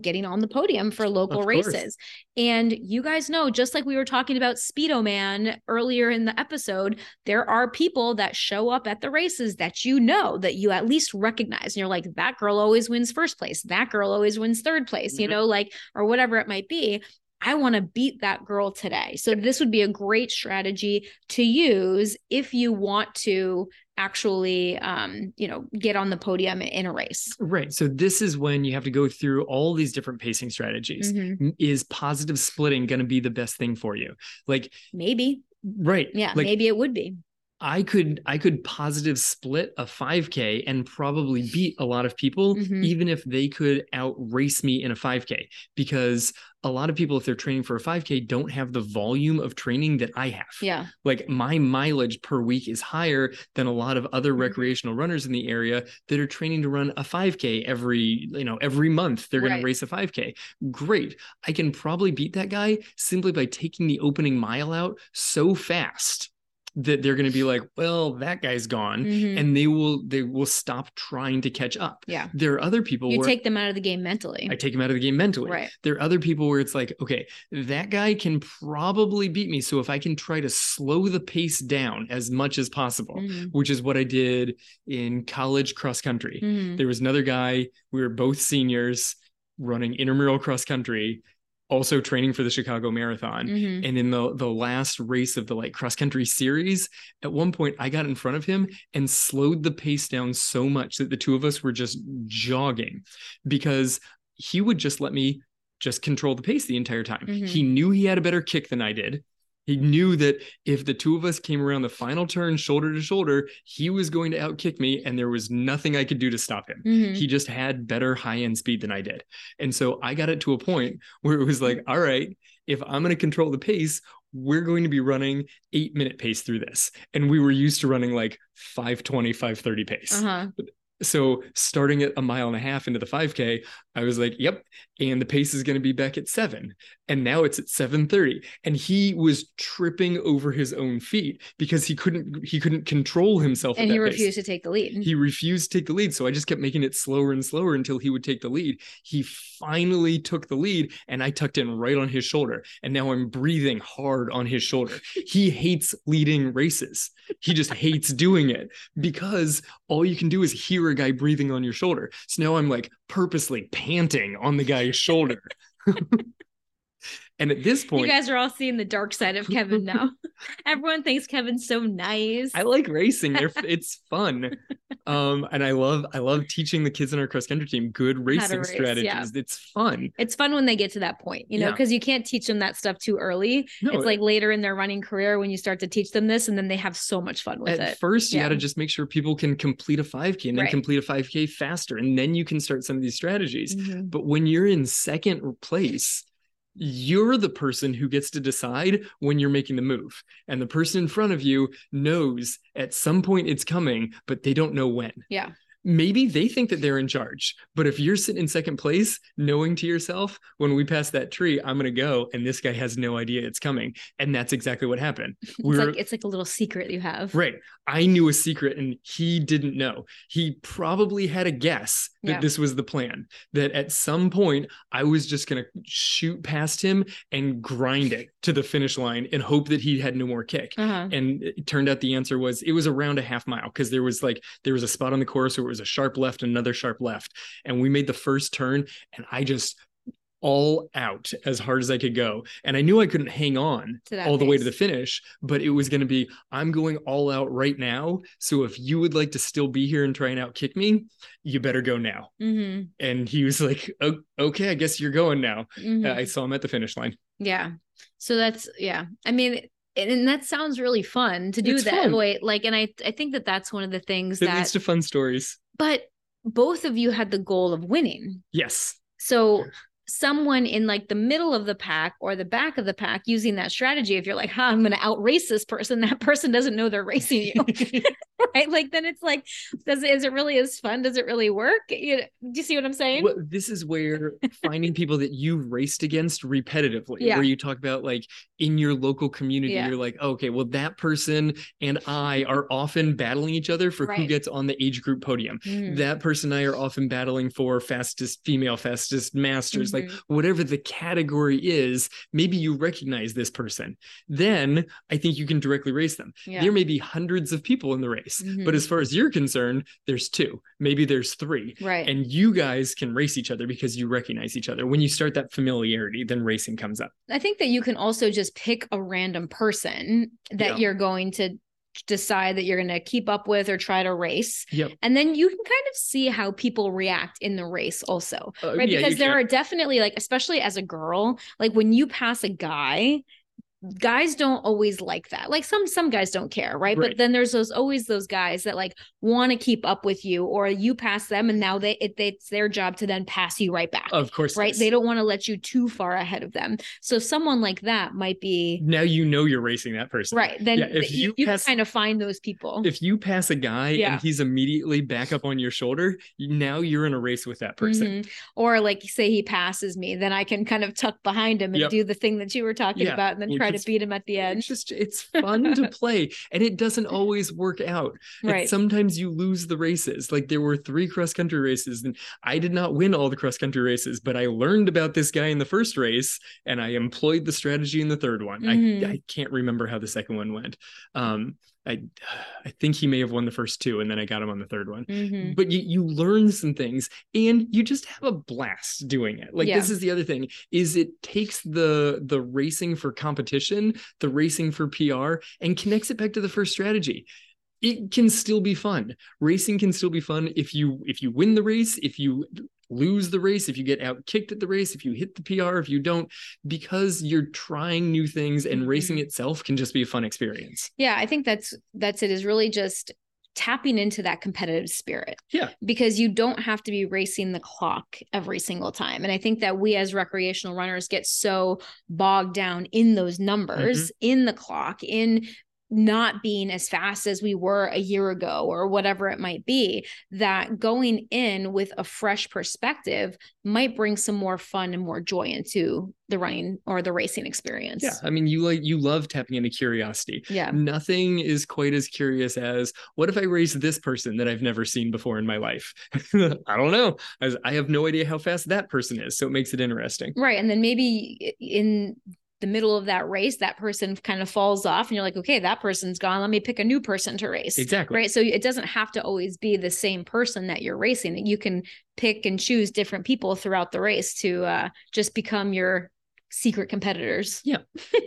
getting on the podium for local races. And you guys know, just like we were talking about Speedo Man earlier in the episode, there are people that show up at the races that you at least recognize. And you're like, that girl always wins first place. That girl always wins third place, mm-hmm. Or whatever it might be. I want to beat that girl today. So this would be a great strategy to use if you want to actually, get on the podium in a race. Right. So this is when you have to go through all these different pacing strategies. Mm-hmm. Is positive splitting going to be the best thing for you? Maybe. Right. Yeah. Maybe it would be. I could positive split a 5K and probably beat a lot of people, mm-hmm. even if they could outrace me in a 5K, because a lot of people, if they're training for a 5K, don't have the volume of training that I have. Yeah. My mileage per week is higher than a lot of other mm-hmm. recreational runners in the area that are training to run a 5K every month. They're going to race a 5K. Great. I can probably beat that guy simply by taking the opening mile out so fast that they're going to be like, well, that guy's gone, mm-hmm. and they will stop trying to catch up. Yeah. There are other people where take them out of the game mentally. I take them out of the game mentally. Right. There are other people where it's like, okay, that guy can probably beat me. So if I can try to slow the pace down as much as possible, mm-hmm. which is what I did in college cross country. Mm-hmm. There was another guy, we were both seniors running intramural cross country, also training for the Chicago Marathon. Mm-hmm. And in the last race of the cross country series, at one point I got in front of him and slowed the pace down so much that the two of us were just jogging, because he would just let me just control the pace the entire time. Mm-hmm. He knew he had a better kick than I did. He knew that if the two of us came around the final turn, shoulder to shoulder, he was going to outkick me and there was nothing I could do to stop him. Mm-hmm. He just had better high-end speed than I did. And so I got it to a point where it was like, all right, if I'm going to control the pace, we're going to be running 8-minute pace through this. And we were used to running 520, 530 pace. Uh-huh. So starting at 1.5 miles into the 5K, I was like, yep. And the pace is going to be back at 7. And now it's at 7:30. And he was tripping over his own feet because he couldn't control himself. And he refused to take the lead. He refused to take the lead. So I just kept making it slower and slower until he would take the lead. He finally took the lead and I tucked in right on his shoulder. And now I'm breathing hard on his shoulder. He hates leading races. He just hates doing it, because all you can do is hear a guy breathing on your shoulder. So now I'm purposely panting on the guy's shoulder. And at this point, you guys are all seeing the dark side of Kevin now. Everyone thinks Kevin's so nice. I like racing. It's fun. And I love teaching the kids in our cross country team good racing strategies. Yeah. It's fun. It's fun when they get to that point, because you can't teach them that stuff too early. No, it's later in their running career when you start to teach them this, and then they have so much fun with it. At first, you got to just make sure people can complete a 5K and then complete a 5K faster. And then you can start some of these strategies. Mm-hmm. But when you're in second place, you're the person who gets to decide when you're making the move. And the person in front of you knows at some point it's coming, but they don't know when. Yeah. Maybe they think that they're in charge, but if you're sitting in second place, knowing to yourself, when we pass that tree, I'm going to go. And this guy has no idea it's coming. And that's exactly what happened. It's like a little secret you have. Right. I knew a secret and he didn't know. He probably had a guess that this was the plan, that at some point I was just going to shoot past him and grind it to the finish line and hope that he had no more kick. Uh-huh. And it turned out the answer was, it was around a half mile. Cause there was a spot on the course where it was a sharp left, another sharp left. And we made the first turn and I just all out as hard as I could go. And I knew I couldn't hang on all the way to the finish, but it was going to be, I'm going all out right now. So if you would like to still be here and try and outkick me, you better go now. Mm-hmm. And he was like, oh, okay, I guess you're going now. Mm-hmm. I saw him at the finish line. Yeah. So that's, yeah. I mean, and that sounds really fun to do that way. Like, and I think that that's one of the things that leads to fun stories, but both of you had the goal of winning. Yes. So someone in like the middle of the pack or the back of the pack using that strategy, if you're like, I'm going to outrace this person, that person doesn't know they're racing you. Right. Like, then it's like, is it really as fun? Does it really work? Do you see what I'm saying? Well, this is where finding people that you've raced against repetitively, where you talk about like in your local community, you're like, oh, okay, well, that person and I are often battling each other for who gets on the age group podium. Mm. That person and I are often battling for fastest female, fastest masters, like whatever the category is, maybe you recognize this person. Then I think you can directly race them. Yeah. There may be hundreds of people in the race. Mm-hmm. But as far as you're concerned, there's two, maybe there's three, right? And you guys can race each other because you recognize each other. When you start that familiarity, then racing comes up. I think that you can also just pick a random person that you're going to decide that you're going to keep up with or try to race. Yep. And then you can kind of see how people react in the race also, right? Yeah, because there are definitely like, especially as a girl, like when you pass a guy, guys don't always like that. Like some guys don't care, right? But then there's always those guys that like want to keep up with you, or you pass them and now it's their job to then pass you right back. Of course. Right. Yes. They don't want to let you too far ahead of them. So someone like that might be, now you're racing that person. Right. Then if you pass, kind of find those people. If you pass a guy and he's immediately back up on your shoulder, now you're in a race with that person. Mm-hmm. Or like say he passes me, then I can kind of tuck behind him and do the thing that you were talking about and then try to beat him at the end. It's fun to play, and it doesn't always work out. Right. And sometimes you lose the races. Like there were 3 cross country races and I did not win all the cross country races, but I learned about this guy in the first race and I employed the strategy in the third one. Mm-hmm. I can't remember how the second one went. I think he may have won the first 2 and then I got him on the third one, but you learn some things and you just have a blast doing it. Like this is the other thing, is it takes the racing for competition, the racing for PR, and connects it back to the first strategy. It can still be fun. Racing can still be fun. If you win the race, if you lose the race, if you get out kicked at the race, if you hit the PR, if you don't, because you're trying new things, and racing itself can just be a fun experience. Yeah. I think that's it, is really just tapping into that competitive spirit. Yeah. Because you don't have to be racing the clock every single time. And I think that we as recreational runners get so bogged down in those numbers, in the clock, in not being as fast as we were a year ago or whatever it might be, that going in with a fresh perspective might bring some more fun and more joy into the running or the racing experience. Yeah. I mean, you love tapping into curiosity. Yeah. Nothing is quite as curious as, what if I race this person that I've never seen before in my life? I don't know. I have no idea how fast that person is. So it makes it interesting. Right. And then maybe in the middle of that race, that person kind of falls off and you're like, okay, that person's gone. Let me pick a new person to race. Exactly. Right. So it doesn't have to always be the same person that you're racing. You can pick and choose different people throughout the race to just become your secret competitors. Yeah.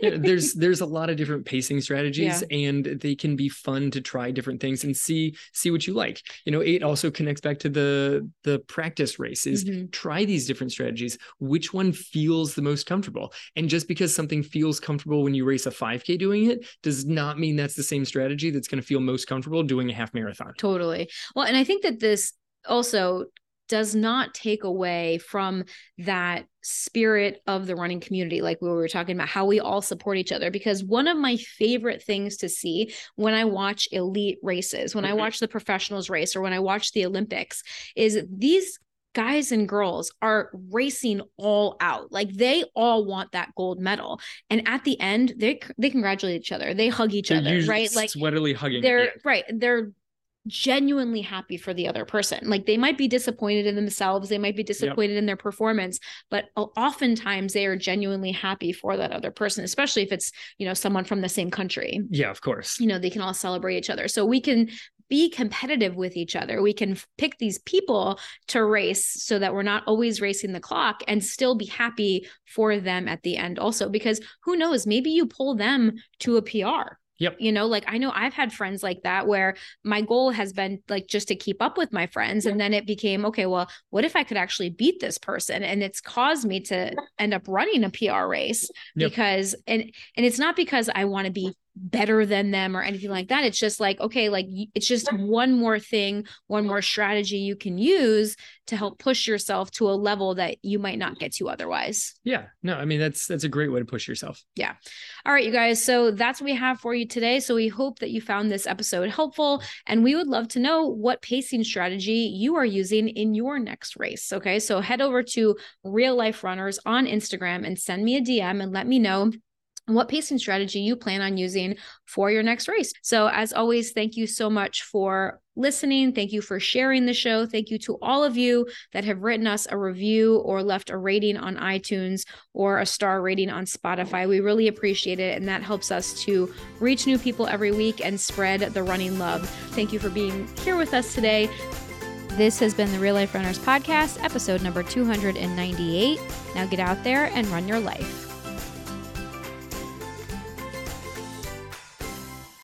There's a lot of different pacing strategies and they can be fun to try different things and see what you like. You know, it also connects back to the practice races. Try these different strategies. Which one feels the most comfortable? And just because something feels comfortable when you race a 5K doing it does not mean that's the same strategy that's going to feel most comfortable doing a half marathon. Totally. Well, and I think that this also does not take away from that spirit of the running community, like we were talking about, how we all support each other. Because one of my favorite things to see when I watch elite races, when I watch the professionals race, or when I watch the Olympics, is these guys and girls are racing all out. Like, they all want that gold medal. And at the end, they congratulate each other. They hug each other, right? Like, sweatily hugging. They're genuinely happy for the other person. Like, they might be disappointed in themselves. They might be disappointed in their performance, but oftentimes they are genuinely happy for that other person, especially if it's, you know, someone from the same country. Yeah, of course. You know, they can all celebrate each other. So we can be competitive with each other. We can pick these people to race so that we're not always racing the clock, and still be happy for them at the end also, because who knows, maybe you pull them to a PR. Yep. You know, like, I know I've had friends like that where my goal has been like just to keep up with my friends. And then it became, okay, well, what if I could actually beat this person? And it's caused me to end up running a PR race because, and it's not because I want to be better than them or anything like that. It's just like, okay, like, it's just one more thing, one more strategy you can use to help push yourself to a level that you might not get to otherwise. Yeah, no, I mean, that's a great way to push yourself. Yeah. All right, you guys. So that's what we have for you today. So we hope that you found this episode helpful, and we would love to know what pacing strategy you are using in your next race. Okay. So head over to Real Life Runners on Instagram and send me a DM and let me know what pacing strategy you plan on using for your next race. So as always, thank you so much for listening. Thank you for sharing the show. Thank you to all of you that have written us a review or left a rating on iTunes or a star rating on Spotify. We really appreciate it. And that helps us to reach new people every week and spread the running love. Thank you for being here with us today. This has been the Real Life Runners Podcast, episode number 298. Now get out there and run your life.